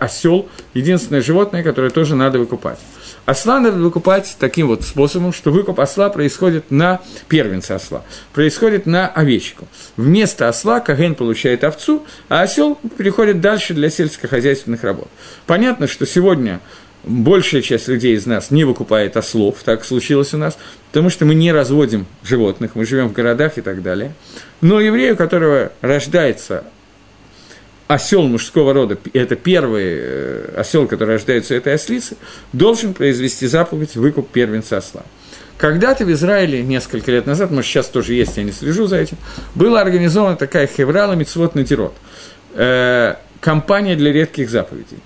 осел, единственное животное, которое тоже надо выкупать. Осла надо выкупать таким вот способом, что выкуп осла происходит на первенца осла, происходит на овечку. Вместо осла каген получает овцу, а осел переходит дальше для сельскохозяйственных работ. Понятно, что сегодня большая часть людей из нас не выкупает ослов, так случилось у нас, потому что мы не разводим животных, мы живем в городах и так далее. Но еврею, у которого рождается осел мужского рода, это первый осел, который рождается этой ослице, должен произвести заповедь выкуп первенца осла. Когда-то в Израиле, несколько лет назад, может, сейчас тоже есть, я не слежу за этим, была организована такая хеврала мицвот надирот, компания для редких заповедей.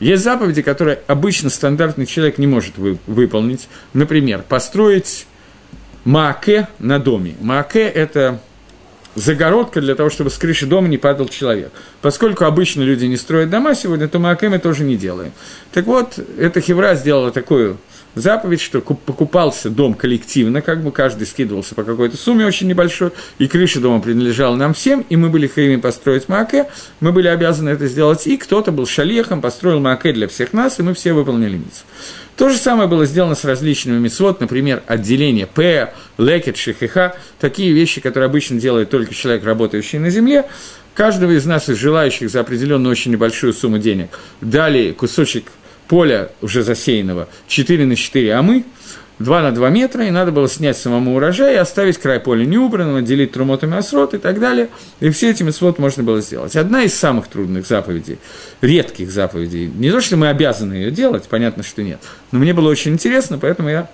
Есть заповеди, которые обычно стандартный человек не может выполнить. Например, построить мааке на доме. Мааке – это загородка для того, чтобы с крыши дома не падал человек. Поскольку обычно люди не строят дома сегодня, то мааке мы тоже не делаем. Так вот, эта хевра сделала такую заповедь, что покупался дом коллективно, как бы каждый скидывался по какой-то сумме очень небольшой, и крыша дома принадлежала нам всем, и мы были хейми построить мааке, мы были обязаны это сделать, и кто-то был шалехом, построил мааке для всех нас, и мы все выполнили мицву. То же самое было сделано с различными мицвот, например, отделение пэ, лекет, шихиха, такие вещи, которые обычно делает только человек, работающий на земле. Каждого из нас, из желающих за определенную очень небольшую сумму денег, дали кусочек поля уже засеянного 4 на 4 амы, 2 на 2 метра, и надо было снять самому урожай и оставить край поля неубранного, делить трумот и масрот и так далее, и все эти мицвот можно было сделать. Одна из самых трудных заповедей, редких заповедей, не то, что мы обязаны ее делать, понятно, что нет, но мне было очень интересно, поэтому я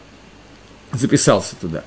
записался туда.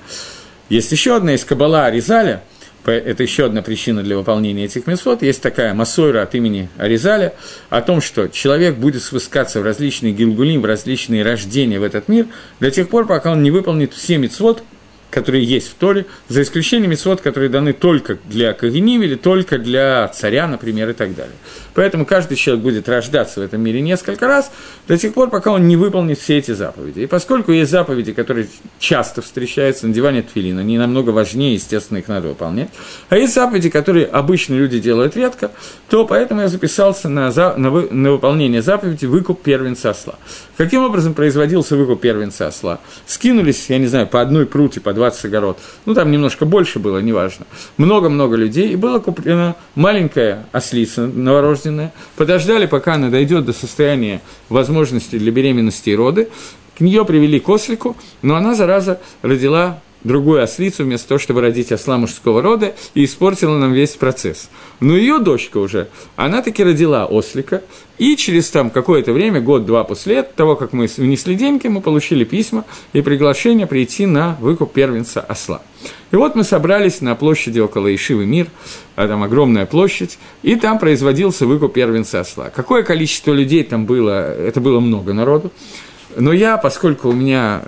Есть еще одна из Каббала Аризаля, это еще одна причина для выполнения этих мицвот. Есть такая массойра от имени Аризаля о том, что человек будет спускаться в различные гилгулим, в различные рождения в этот мир до тех пор, пока он не выполнит все мицвот, которые есть в Торе, за исключением мицвот, которые даны только для коганим или только для царя, например, и так далее. Поэтому каждый человек будет рождаться в этом мире несколько раз, до тех пор, пока он не выполнит все эти заповеди. И поскольку есть заповеди, которые часто встречаются на диване тфилин, они намного важнее, естественно, их надо выполнять, а есть заповеди, которые обычно люди делают редко, то поэтому я записался на выполнение заповеди «Выкуп первенца осла». Каким образом производился выкуп первенца осла? Скинулись, я не знаю, по одной прути, по 20 огород. Ну, там немножко больше было, неважно. Много-много людей. И была куплена маленькая ослица новорожденная. Подождали, пока она дойдет до состояния возможности для беременности и роды. К нее привели к ослику, но она, зараза, родила другую ослицу вместо того, чтобы родить осла мужского рода, и испортила нам весь процесс. Но ее дочка уже, она таки родила ослика, и через там какое-то время, год-два после того, как мы внесли деньги, мы получили письма и приглашение прийти на выкуп первенца осла. И вот мы собрались на площади около Ишивы Мир, а там огромная площадь, и там производился выкуп первенца осла. Какое количество людей там было, это было много народу. Но я, поскольку у меня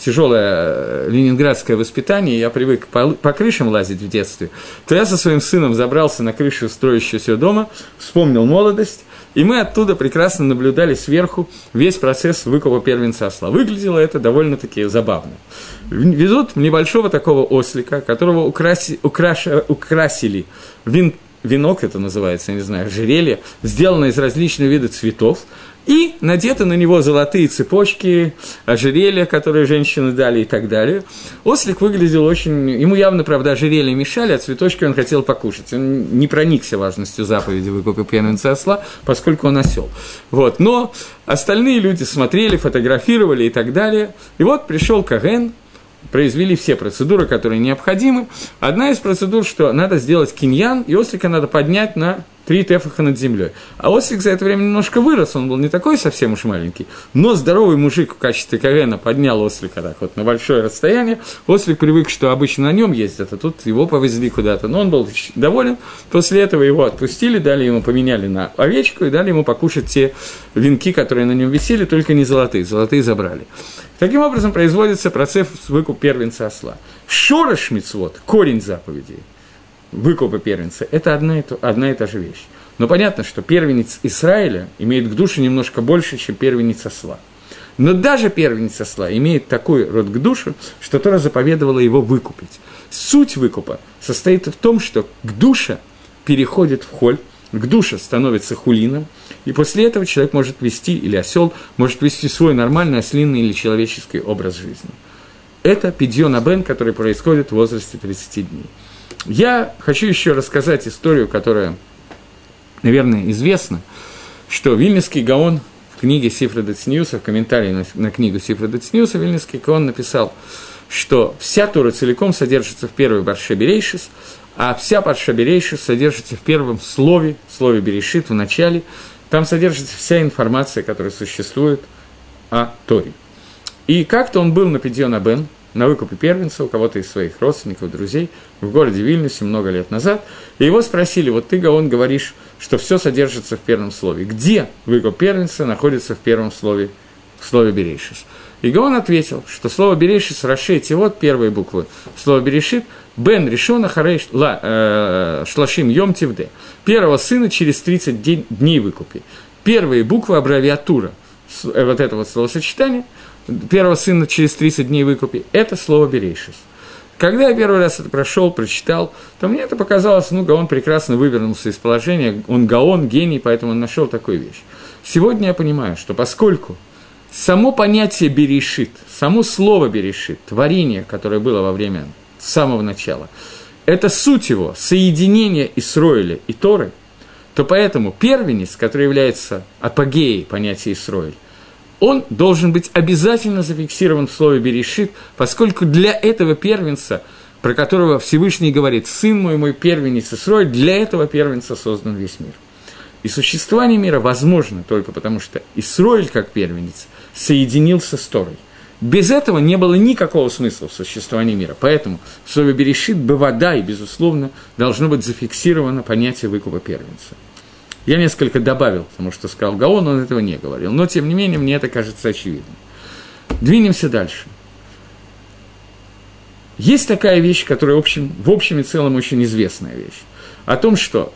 тяжелое ленинградское воспитание, я привык по крышам лазить в детстве, то я со своим сыном забрался на крышу строящегося дома, вспомнил молодость, и мы оттуда прекрасно наблюдали сверху весь процесс выкупа первенца осла. Выглядело это довольно-таки забавно. Везут небольшого такого ослика, которого украсили венок, это называется, я не знаю, ожерелье, сделанное из различных видов цветов, и надеты на него золотые цепочки, ожерелья, которые женщины дали и так далее. Ослик выглядел очень... Ему явно, правда, ожерелья мешали, а цветочки он хотел покушать. Он не проникся важностью заповеди выкупа первенца осла, поскольку он осел. Вот. Но остальные люди смотрели, фотографировали и так далее. И вот пришел каген, произвели все процедуры, которые необходимы. Одна из процедур, что надо сделать киньян, и ослика надо поднять на 3 тефаха над землей. А ослик за это время немножко вырос, он был не такой совсем уж маленький, но здоровый мужик в качестве кавена поднял ослика так вот на большое расстояние. Ослик привык, что обычно на нем ездят, а тут его повезли куда-то. Но он был доволен. После этого его отпустили, дали ему, поменяли на овечку и дали ему покушать те венки, которые на нем висели, только не золотые. Золотые забрали. Таким образом производится процесс выкуп первенца осла. Шореш мицвот, корень заповедей, выкупы первенца, это одна и та же вещь. Но понятно, что первенец Израиля имеет к душе немножко больше, чем первенец осла. Но даже первенец осла имеет такой род к душе, что Тора заповедовала его выкупить. Суть выкупа состоит в том, что к душе переходит в холь, к душе становится хулином, и после этого человек может вести, или осел может вести свой нормальный ослиный или человеческий образ жизни. Это пидьон абен, который происходит в возрасте 30 дней. Я хочу еще рассказать историю, которая, наверное, известна, что Вильнюсский Гаон в книге Сифра Децниуса, в комментарии на книгу Сифра Децниуса, Вильнюсский Гаон написал, что вся Тора целиком содержится в первой Парше Берейшис, а вся Парша Берейшис содержится в первом слове, слове Берешит, в начале. Там содержится вся информация, которая существует о Торе. И как-то он был на Пидьон а-Бен, на выкупе первенца у кого-то из своих родственников, друзей, в городе Вильнюсе много лет назад. И его спросили, вот ты, Гаон, говоришь, что все содержится в первом слове. Где выкуп первенца находится в первом слове, в слове Берейшис? И Гаон ответил, что слово Берейшис, Раши, Тивот, первые буквы, слово Берешит, Бен Решона Харейш Шлашим Йом Тивде, первого сына через 30 дней выкупи. Первые буквы, аббревиатура вот этого словосочетания, первого сына через 30 дней выкупи, это слово Берейшис. Когда я первый раз это прошел, прочитал, то мне это показалось, ну, Гаон прекрасно вывернулся из положения, он Гаон, гений, поэтому он нашел такую вещь. Сегодня я понимаю, что поскольку само понятие Берешит, само слово Берешит, творение, которое было во время самого начала, это суть его, соединение Исроиля и Торы, то поэтому первенец, который является апогеей понятия Исроиль, он должен быть обязательно зафиксирован в слове «берешит», поскольку для этого первенца, про которого Всевышний говорит «Сын мой, мой первенец Исроиль», для этого первенца создан весь мир. И существование мира возможно только потому, что Исроиль, как первенец, соединился с Торой. Без этого не было никакого смысла в существовании мира. Поэтому в слове «берешит» «бавадай», безусловно, должно быть зафиксировано понятие выкупа первенца. Я несколько добавил, потому что сказал Гаон, он этого не говорил. Но, тем не менее, мне это кажется очевидным. Двинемся дальше. Есть такая вещь, которая в общем и целом очень известная вещь. О том, что,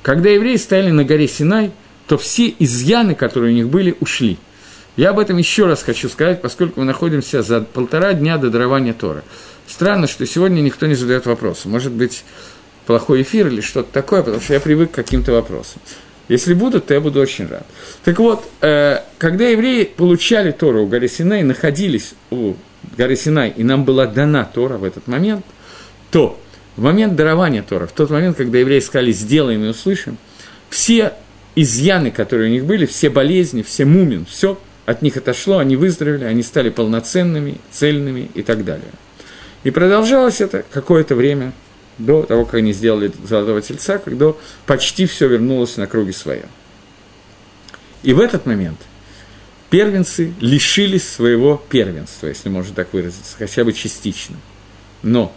когда евреи стояли на горе Синай, то все изъяны, которые у них были, ушли. Я об этом еще раз хочу сказать, поскольку мы находимся за 1,5 дня до дарования Торы. Странно, что сегодня никто не задает вопроса. Может быть, плохой эфир или что-то такое, потому что я привык к каким-то вопросам. Если будут, то я буду очень рад. Так вот, когда евреи получали Тору у горы Синай, находились у горы Синай, и нам была дана Тора в этот момент, то в момент дарования Тора, в тот момент, когда евреи сказали «сделаем и услышим», все изъяны, которые у них были, все болезни, все мумин, все от них отошло, они выздоровели, они стали полноценными, цельными и так далее. И продолжалось это какое-то время до того, как они сделали Золотого Тельца, когда почти все вернулось на круги своя. И в этот момент первенцы лишились своего первенства, если можно так выразиться, хотя бы частично. Но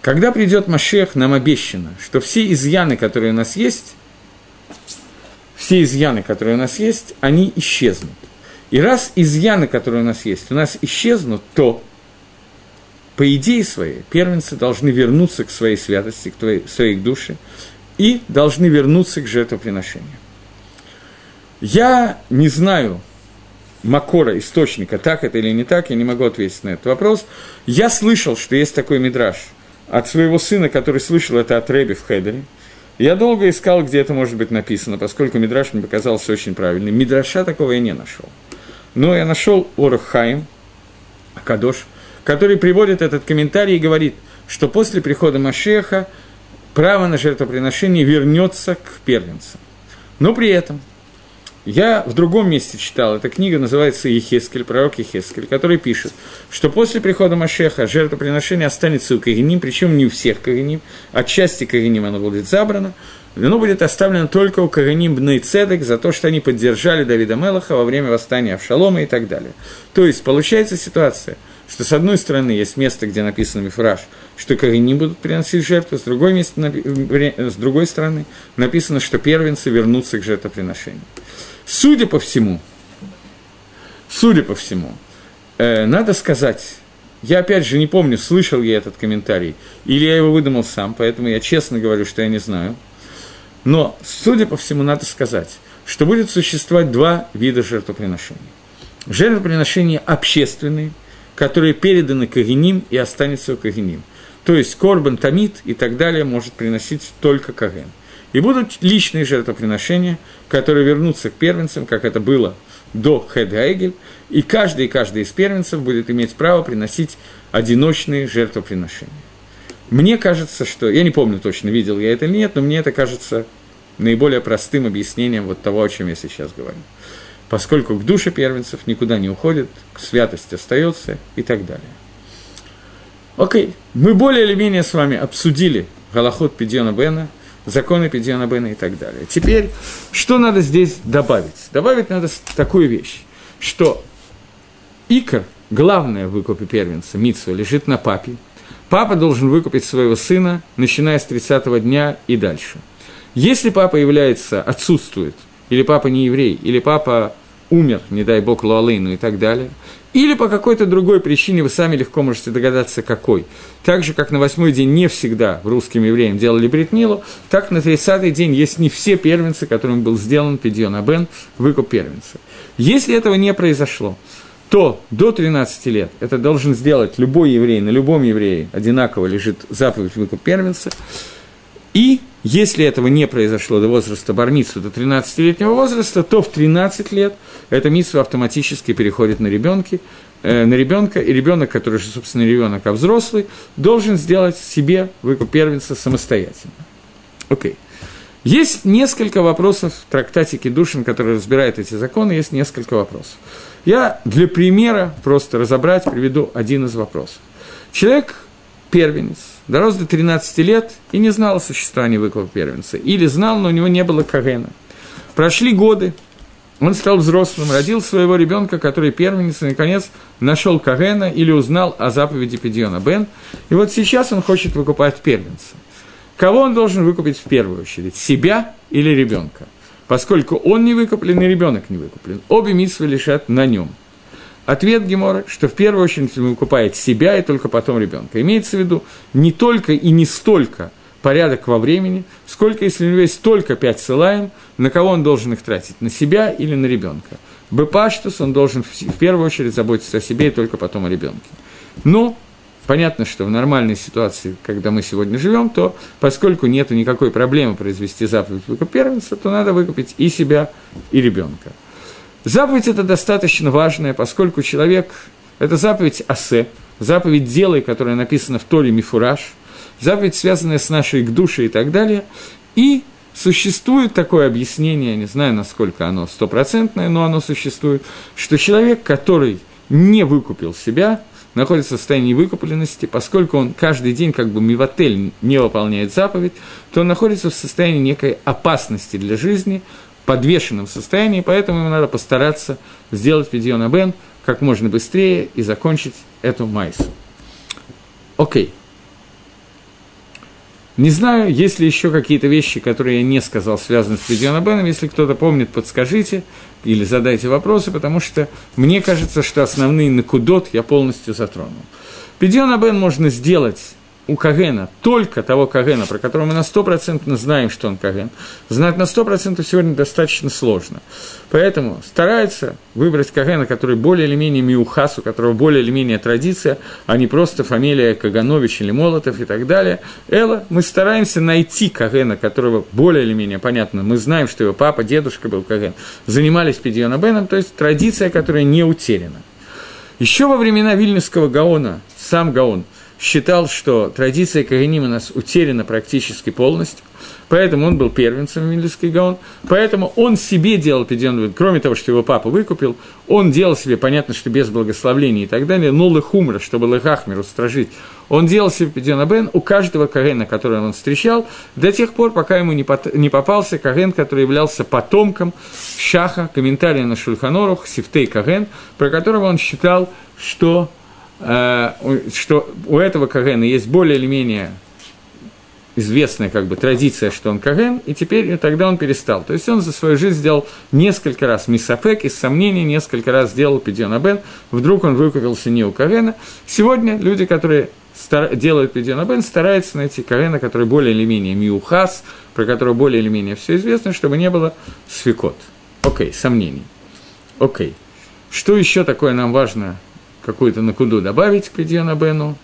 когда придет Машиах, нам обещано, что все изъяны, которые у нас есть, они исчезнут. И раз изъяны, которые у нас исчезнут, то по идее своей, первенцы должны вернуться к своей святости, к своей душе, и должны вернуться к жертвоприношению. Я не знаю макора, источника, так это или не так, я не могу ответить на этот вопрос. Я слышал, что есть такой мидраш от своего сына, который слышал это от Ребби в Хедере. Я долго искал, где это может быть написано, поскольку мидраш мне показался очень правильным. Мидраша такого я не нашел. Но я нашел Орух Хаим, Акадош, который приводит этот комментарий и говорит, что после прихода Машеха право на жертвоприношение вернется к первенцам. Но при этом Я в другом месте читал, эта книга называется «Ехескель», пророк Ехескель, который пишет, что после прихода Машеха жертвоприношение останется у Коганим, причем не у всех Коганим, от части Коганим оно будет забрано, оно будет оставлено только у Коганим бней Цедек за то, что они поддержали Давида Мелаха во время восстания Авшалома и так далее. То есть, получается ситуация, что с одной стороны есть место, где написано мифраж, что Коганим будут приносить жертву, с другой стороны написано, что первенцы вернутся к жертвоприношению. Судя по всему, надо сказать, я опять же не помню, слышал я этот комментарий, или я его выдумал сам, поэтому я честно говорю, что я не знаю, но, судя по всему, надо сказать, что будет существовать два вида жертвоприношений. Жертвоприношения общественные, которые переданы Коганим и останется у Коганим, то есть корбан, тамид и так далее может приносить только Коген. И будут личные жертвоприношения, которые вернутся к первенцам, как это было до Хед Гайгель, и каждый из первенцев будет иметь право приносить одиночные жертвоприношения. Мне кажется, что... Я не помню точно, видел я это или нет, но мне это кажется наиболее простым объяснением вот того, о чем я сейчас говорю. Поскольку к душе первенцев никуда не уходит, святость остается и так далее. Окей, мы более или менее с вами обсудили Галахот Пидьона Бена, законы Пидьона Бена и так далее. Теперь, что надо здесь добавить? Добавить надо такую вещь, что икор, главное в выкупе первенца, мицва, лежит на папе. Папа должен выкупить своего сына, начиная с 30-го дня и дальше. Если папа отсутствует, или папа не еврей, или папа умер, не дай бог, луалейну и так далее, или по какой-то другой причине, вы сами легко можете догадаться, какой. Так же, как на 8-й день не всегда русским евреям делали бритмилу, так на 30-й день есть не все первенцы, которым был сделан Пидьон а-бен, выкуп первенца. Если этого не произошло, то до 13 лет это должен сделать любой еврей, на любом еврее одинаково лежит заповедь выкуп первенца, и если этого не произошло до возраста бар-мицвы, до 13-летнего возраста, то в 13 лет эта мицва автоматически переходит на ребенка, и ребенок, который же, собственно, ребенок, а взрослый, должен сделать себе выкуп первенца самостоятельно. Окей. Есть несколько вопросов в трактате Кедушин, который разбирает эти законы, есть несколько вопросов. Я для примера приведу один из вопросов. Человек первенец, дорос до 13 лет и не знал о существовании выкупа первенца. Или знал, но у него не было когена. Прошли годы, он стал взрослым, родил своего ребенка, который первенец, и, наконец, нашел когена или узнал о заповеди Пидьон а-бен. И вот сейчас он хочет выкупать первенца. Кого он должен выкупить в первую очередь? Себя или ребенка? Поскольку он не выкуплен и ребенок не выкуплен. Обе мицвы лежат на нем. Ответ Гемора, что в первую очередь он выкупает себя и только потом ребенка. Имеется в виду не только и не столько порядок во времени, сколько, если у него есть только 5 ссылаем, на кого он должен их тратить, на себя или на ребенка. Бепаштус, он должен в первую очередь заботиться о себе и только потом о ребенке. Но понятно, что в нормальной ситуации, когда мы сегодня живем, то поскольку нет никакой проблемы произвести заповедь выкуп первенца, то надо выкупить и себя, и ребенка. Заповедь это достаточно важная, поскольку человек... Это заповедь асе, заповедь делай, которая написана в Торе мифураж, заповедь, связанная с нашей гдушей и так далее. И существует такое объяснение, я не знаю, насколько оно стопроцентное, но оно существует, что человек, который не выкупил себя, находится в состоянии выкупленности, поскольку он каждый день как бы мивотель не выполняет заповедь, то он находится в состоянии некой опасности для жизни, подвешенном состоянии, поэтому ему надо постараться сделать Пидьон а-бен как можно быстрее и закончить эту майсу. Окей. Не знаю, есть ли еще какие-то вещи, которые я не сказал, связаны с Пидьон а-беном. Если кто-то помнит, подскажите или задайте вопросы, потому что мне кажется, что основные накудот я полностью затронул. Пидьон а-бен можно сделать у Когена, только того Когена, про которого мы на 100% знаем, что он Коген, знать на 100% сегодня достаточно сложно. Поэтому стараются выбрать Когена, который более или менее миухас, у которого более или менее традиция, а не просто фамилия Каганович или Молотов и так далее. Мы стараемся найти Когена, которого более или менее понятно, мы знаем, что его папа, дедушка был Коген, занимались Пидьон а-беном, то есть традиция, которая не утеряна. Еще во времена Вильнюсского Гаона, сам Гаон считал, что традиция Коганим у нас утеряна практически полностью, поэтому он был первенцем Вильнюсский Гаон, поэтому он себе делал пидьон, кроме того, что его папа выкупил, он делал себе, понятно, что без благословления и так далее, но лехумра, чтобы лехахмер устражить, он делал себе пидьон бен у каждого Когена, которого он встречал, до тех пор, пока ему не попался Коген, который являлся потомком Шаха, комментария на Шульхан Арух, Сифтей Коген, про которого он считал, что у этого Когена есть более или менее известная как бы традиция, что он Коген, и теперь и тогда он перестал. То есть он за свою жизнь сделал несколько раз мисафек, из сомнений несколько раз сделал пидьон бен, вдруг он выкупился не у Когена. Сегодня люди, которые делают пидьон бен, стараются найти Когена, который более или менее миухас, про которого более или менее все известно, чтобы не было сфикот. Окей, сомнений. Окей. Что еще такое нам важно какую-то накуду добавить к пидьон бену?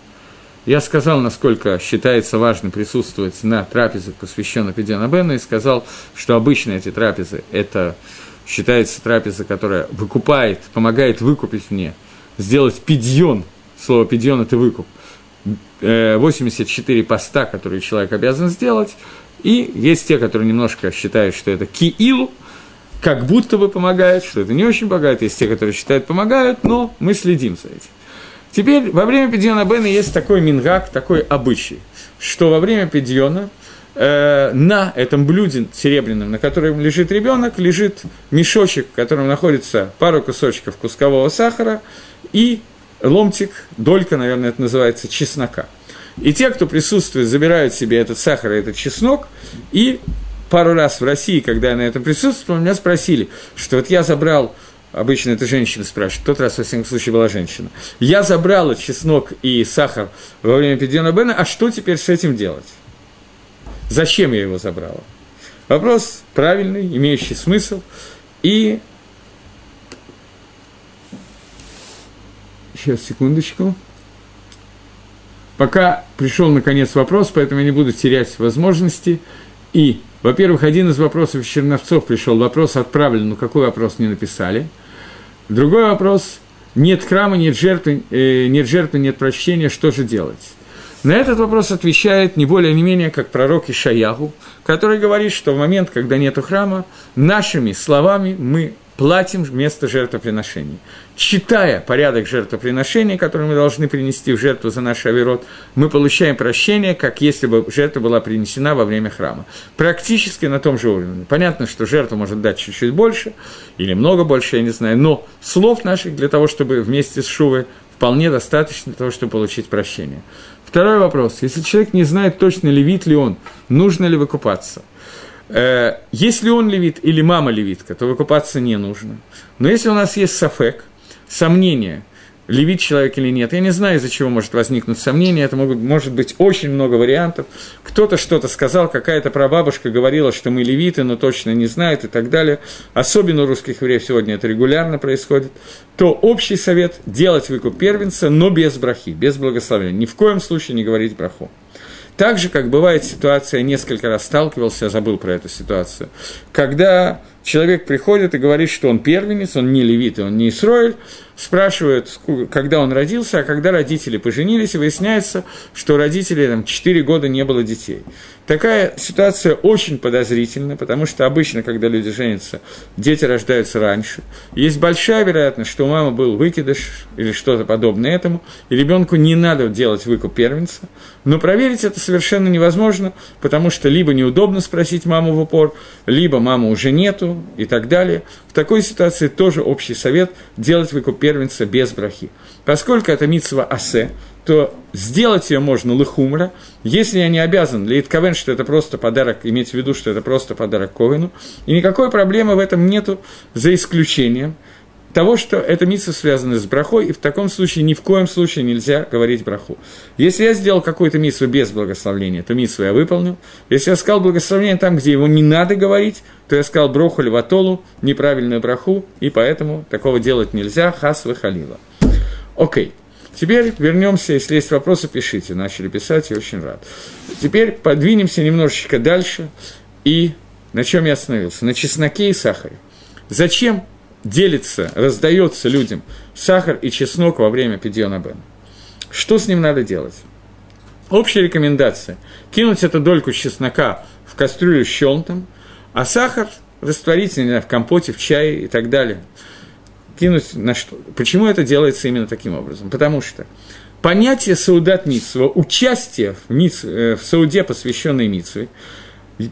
Я сказал, насколько считается важно присутствовать на трапезе, посвященной пидьон бену, и сказал, что обычно эти трапезы, это считается трапеза, которая выкупает, помогает выкупить мне, сделать пидьон, слово пидьон – это выкуп, 84 поста, которые человек обязан сделать, и есть те, которые немножко считают, что это киилу, как будто бы помогает, что это не очень помогает, есть те, которые считают, помогают, но мы следим за этим. Теперь во время пидьона бена есть такой мингак, такой обычай, что во время пидьона на этом блюде серебряном, на котором лежит ребенок, лежит мешочек, в котором находится пару кусочков кускового сахара и ломтик, долька, наверное, это называется, чеснока. И те, кто присутствует, забирают себе этот сахар и этот чеснок, и пару раз в России, когда я на этом присутствовал, меня спросили, что вот я забрал, обычно это женщина спрашивает, в тот раз, во всяком случае, была женщина, я забрала чеснок и сахар во время пидьона бена, а что теперь с этим делать? Зачем я его забрала? Вопрос правильный, имеющий смысл, и... Сейчас, секундочку. Пока пришел, наконец, вопрос, поэтому я не буду терять возможности, и... Во-первых, один из вопросов Черновцов пришел, вопрос отправлен, но какой вопрос не написали. Другой вопрос, нет храма, нет жертвы, нет прощения, что же делать? На этот вопрос отвечает не более не менее, как пророк Ишаяху, который говорит, что в момент, когда нету храма, нашими словами мы платим вместо жертвоприношений. Читая порядок жертвоприношения, который мы должны принести в жертву за наш авирот, мы получаем прощение, как если бы жертва была принесена во время храма. Практически на том же уровне. Понятно, что жертва может дать чуть-чуть больше, или много больше, я не знаю, но слов наших для того, чтобы вместе с шувой вполне достаточно для того, чтобы получить прощение. Второй вопрос. Если человек не знает точно, левит ли он, нужно ли выкупаться? Если он левит или мама левитка, то выкупаться не нужно. Но если у нас есть сафек, сомнение, левит человек или нет, я не знаю, из-за чего может возникнуть сомнение, это может быть очень много вариантов. Кто-то что-то сказал, какая-то прабабушка говорила, что мы левиты, но точно не знает и так далее. Особенно у русских евреев сегодня это регулярно происходит. То общий совет – делать выкуп первенца, но без брахи, без благословения. Ни в коем случае не говорить браху. Так же, как бывает ситуация, я несколько раз сталкивался, я забыл про эту ситуацию, когда человек приходит и говорит, что он первенец, он не левит, он не Исроэль, спрашивают, когда он родился, а когда родители поженились, и выясняется, что у родителей там, 4 года не было детей. Такая ситуация очень подозрительна, потому что обычно, когда люди женятся, дети рождаются раньше. Есть большая вероятность, что у мамы был выкидыш или что-то подобное этому, и ребенку не надо делать выкуп первенца. Но проверить это совершенно невозможно, потому что либо неудобно спросить маму в упор, либо мамы уже нету и так далее. В такой ситуации тоже общий совет – делать выкуп первенца без брахи. Поскольку это митцва асе, то сделать ее можно лыхумра, если я не обязан, лейт ковен, что это просто подарок, иметь в виду, что это просто подарок ковену, и никакой проблемы в этом нету, за исключением того, что эта митцва связана с брахой, и в таком случае ни в коем случае нельзя говорить браху. Если я сделал какую-то митцву без благословления, то митцву я выполнил. Если я сказал благословение там, где его не надо говорить, то я сказал броху леватолу, неправильную браху, и поэтому такого делать нельзя, хас вахалила. Окей. Теперь вернемся, если есть вопросы, пишите. Начали писать, я очень рад. Теперь подвинемся немножечко дальше. И на чем я остановился? На чесноке и сахаре. Зачем делится, раздается людям сахар и чеснок во время пидьона бена? Что с ним надо делать? Общая рекомендация – кинуть эту дольку чеснока в кастрюлю с щелнтом, а сахар растворить в компоте, в чае и так далее. Кинуть на что? Почему это делается именно таким образом? Потому что понятие саудат митсва, участие в сауде, посвященной митсве,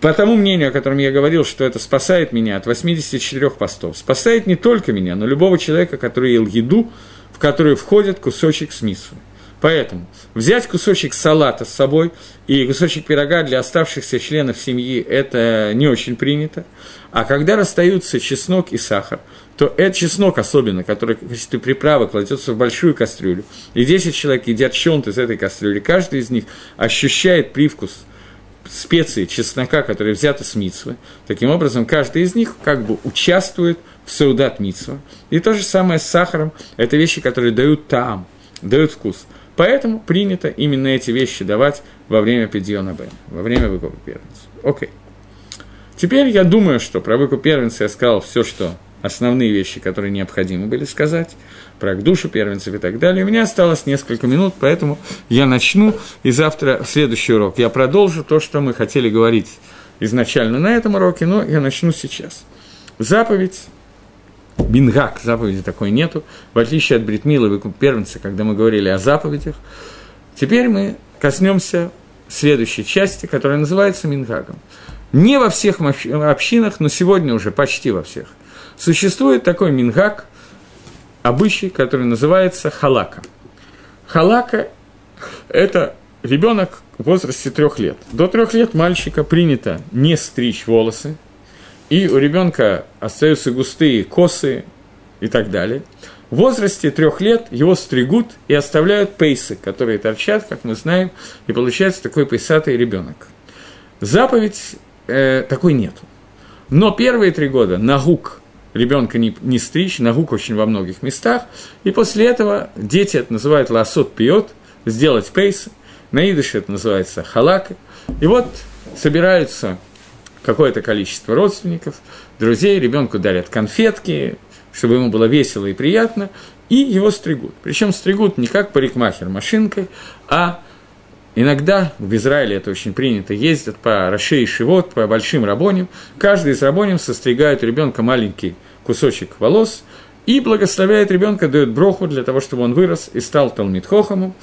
по тому мнению, о котором я говорил, что это спасает меня от 84 постов, спасает не только меня, но любого человека, который ел еду, в которую входит кусочек с митсвой. Поэтому взять кусочек салата с собой и кусочек пирога для оставшихся членов семьи – это не очень принято. А когда расстаются чеснок и сахар, то этот чеснок особенно, который в качестве приправы кладется в большую кастрюлю, и 10 человек едят щелнт из этой кастрюли, каждый из них ощущает привкус специй чеснока, которые взяты с мицвы. Таким образом, каждый из них как бы участвует в саудат мицва. И то же самое с сахаром – это вещи, которые дают таам, дают вкус. Поэтому принято именно эти вещи давать во время пидьона бен, во время выкупа первенца. Окей. Теперь я думаю, что про выкуп первенца я сказал все, что основные вещи, которые необходимо были сказать, про душу первенцев и так далее. У меня осталось несколько минут, поэтому я начну, и завтра, в следующий урок, я продолжу то, что мы хотели говорить изначально на этом уроке, но я начну сейчас. Заповедь. Мингак, заповеди такой нету, в отличие от брит-милы, выкуп первенца, когда мы говорили о заповедях. Теперь мы коснемся следующей части, которая называется мингаком. Не во всех общинах, но сегодня уже почти во всех. Существует такой мингак, обычай, который называется халака. Халака – это ребенок в возрасте 3 лет. До 3 лет мальчика принято не стричь волосы, и у ребенка остаются густые косы и так далее. В возрасте 3 лет его стригут и оставляют пейсы, которые торчат, как мы знаем, и получается такой пейсатый ребенок. Заповедь такой нету. Но первые 3 года нагук ребенка не стричь, нагук очень во многих местах, и после этого дети это называют лаосот пиот, сделать пейсы, на идыше это называется халака, и вот собираются какое-то количество родственников, друзей, ребенку дарят конфетки, чтобы ему было весело и приятно, и его стригут. Причем стригут не как парикмахер машинкой, а иногда, в Израиле это очень принято, ездят по Раши и Шивот, по большим рабоним, каждый из рабоним состригает у ребенка маленький кусочек волос и благословляет ребенка, дает броху для того, чтобы он вырос и стал Талмид Хохамом,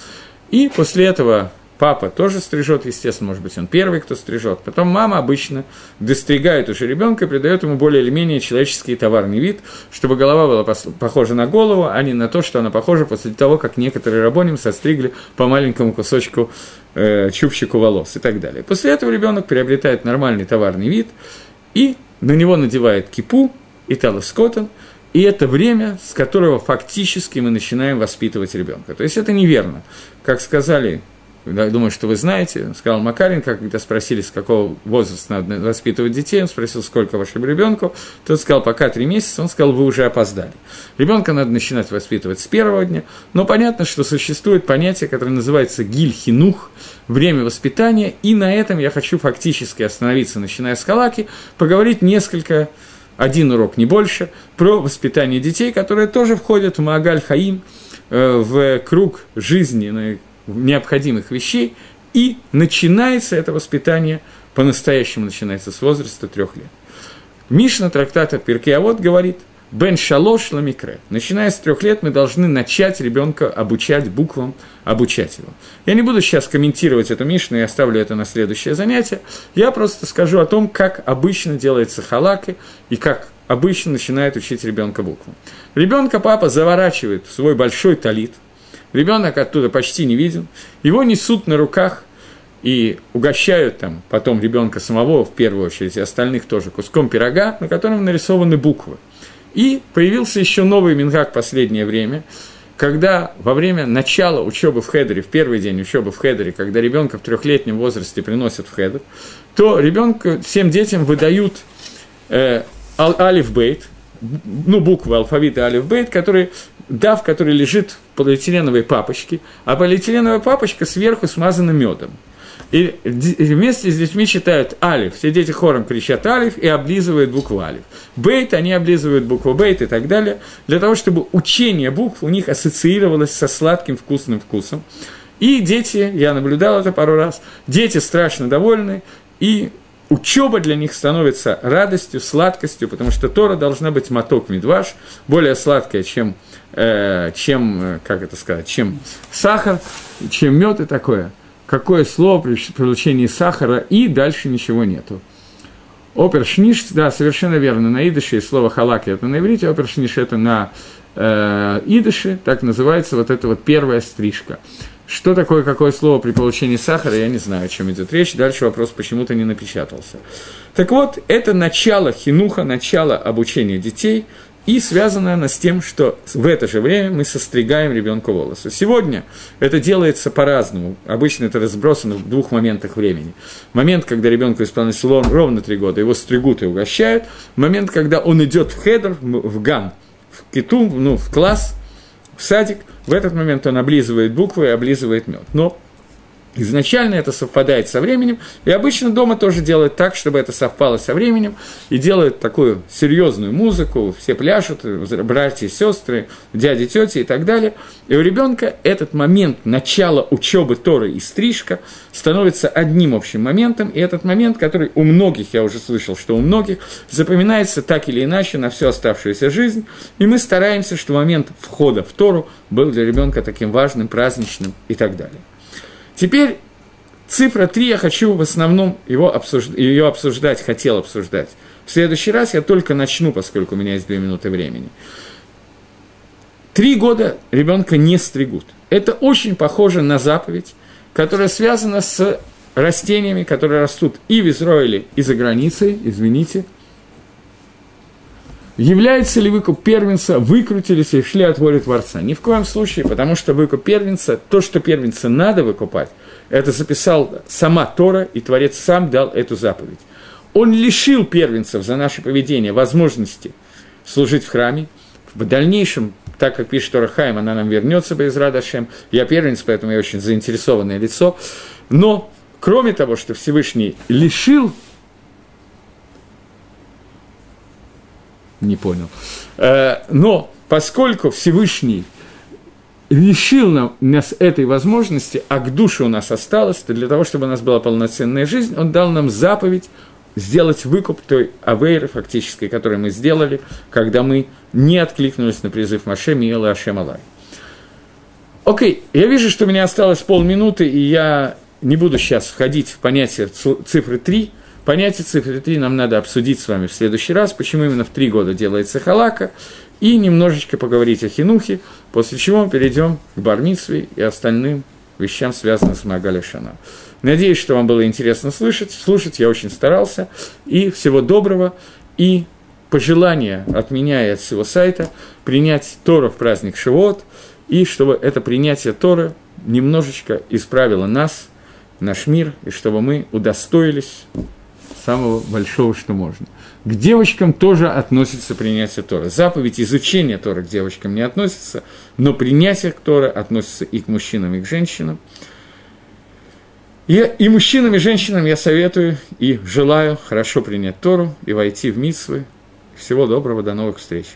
и после этого... Папа тоже стрижет, естественно, может быть, он первый, кто стрижет. Потом мама обычно достригает уже ребенка и придает ему более или менее человеческий товарный вид, чтобы голова была похожа на голову, а не на то, что она похожа после того, как некоторые рабоним состригли по маленькому кусочку чубчику волос и так далее. После этого ребенок приобретает нормальный товарный вид, и на него надевает кипу и талас коттон. И это время, с которого фактически мы начинаем воспитывать ребенка. То есть это неверно. Как сказали... Думаю, что вы знаете, сказал Макаренко, когда спросили, с какого возраста надо воспитывать детей, он спросил, сколько вашему ребенку, тот сказал, пока 3 месяца, он сказал, вы уже опоздали. Ребенка надо начинать воспитывать с 1-го дня, но понятно, что существует понятие, которое называется гиль-хинух, время воспитания, и на этом я хочу фактически остановиться, начиная с халаки, поговорить несколько, один урок, не больше, про воспитание детей, которые тоже входят в Маагаль Хаим, в круг жизни, необходимых вещей, и начинается это воспитание, по-настоящему начинается с возраста 3 лет. Мишна трактата Пиркей Авот говорит, «Бен шалош ламикре». Начиная с 3 лет мы должны начать ребенка обучать буквам, обучать его. Я не буду сейчас комментировать эту Мишну, я оставлю это на следующее занятие. Я просто скажу о том, как обычно делается халаки и как обычно начинает учить ребенка буквам. Ребенка папа заворачивает в свой большой талит, ребенок оттуда почти не виден, его несут на руках и угощают там потом ребенка самого, в первую очередь, и остальных тоже куском пирога, на котором нарисованы буквы. И появился еще новый мингак в последнее время, когда во время начала учебы в хедере, в первый день учебы в хедере, когда ребенка в 3-летнем возрасте приносят в хедер, то ребенку, всем детям выдают алифбейт, буквы алфавита алифбейт, которые... Дав, который лежит в полиэтиленовой папочке, а полиэтиленовая папочка сверху смазана медом. И вместе с детьми читают алиф, все дети хором кричат алиф и облизывают букву алиф. Бейт, они облизывают букву бейт и так далее, для того, чтобы учение букв у них ассоциировалось со сладким вкусным вкусом. И дети, я наблюдал это пару раз, дети страшно довольны, и учеба для них становится радостью, сладкостью, потому что Тора должна быть моток мидваш, более сладкая, чем сахар, чем мед и такое. Какое слово при получении сахара, и дальше ничего нету. Опершниш, да, совершенно верно, на идыше, и слово халаки это на иврите, опершниш это на идыше, так называется вот эта вот первая стрижка. Что такое, какое слово при получении сахара, я не знаю, о чем идет речь. Дальше вопрос почему-то не напечатался. Так вот, это начало хинуха, начало обучения детей, и связано оно с тем, что в это же время мы состригаем ребенку волосы. Сегодня это делается по-разному. Обычно это разбросано в двух моментах времени. Момент, когда ребенку исполнилось ровно 3 года, его стригут и угощают. Момент, когда он идет в хедер, в ган, в киту, ну, в класс, в садик. В этот момент он облизывает буквы и облизывает мед. Но изначально это совпадает со временем. И обычно дома тоже делают так, чтобы это совпало со временем. И делают такую серьезную музыку. Все пляшут, братья, сестры, дяди, тети и так далее. И у ребенка этот момент начала учебы Торы и стрижка становится одним общим моментом. И этот момент, который у многих, я уже слышал, что у многих, запоминается так или иначе на всю оставшуюся жизнь. И мы стараемся, чтобы момент входа в Тору был для ребенка таким важным, праздничным и так далее. Теперь цифра 3, я хочу в основном хотел обсуждать. В следующий раз я только начну, поскольку у меня есть 2 минуты времени. 3 года ребенка не стригут. Это очень похоже на заповедь, которая связана с растениями, которые растут и в Израиле, и за границей, извините. Является ли выкуп первенца, выкрутились и шли от воли Творца? Ни в коем случае, потому что выкуп первенца, то, что первенца надо выкупать, это записал сама Тора, и Творец сам дал эту заповедь. Он лишил первенцев за наше поведение возможности служить в храме. В дальнейшем, так как пишет Тора Хаим, она нам вернется без радашем. Я первенец, поэтому я очень заинтересованное лицо. Но, кроме того, что Всевышний лишил, не понял. Но поскольку Всевышний лишил нас этой возможности, а к душе у нас осталось, то для того, чтобы у нас была полноценная жизнь, он дал нам заповедь сделать выкуп той авейры фактической, которую мы сделали, когда мы не откликнулись на призыв Моше Миэлы Ашем Алай. Окей, я вижу, что у меня осталось полминуты, и я не буду сейчас входить в понятие цифры 3. Понятие цифры 3 нам надо обсудить с вами в следующий раз, почему именно в 3 года делается халака, и немножечко поговорить о хинухе, после чего мы перейдем к бар-мицве и остальным вещам, связанным с Магаль Шана. Надеюсь, что вам было интересно слышать. Слушать я очень старался. И всего доброго, и пожелания от меня и от всего сайта принять Тору в праздник Шивот, и чтобы это принятие Торы немножечко исправило нас, наш мир, и чтобы мы удостоились самого большого, что можно. К девочкам тоже относится принятие Торы. Заповедь изучения Торы к девочкам не относится, но принятие Торы относится и к мужчинам, и к женщинам. И мужчинам, и женщинам я советую и желаю хорошо принять Тору и войти в мицвы. Всего доброго, до новых встреч.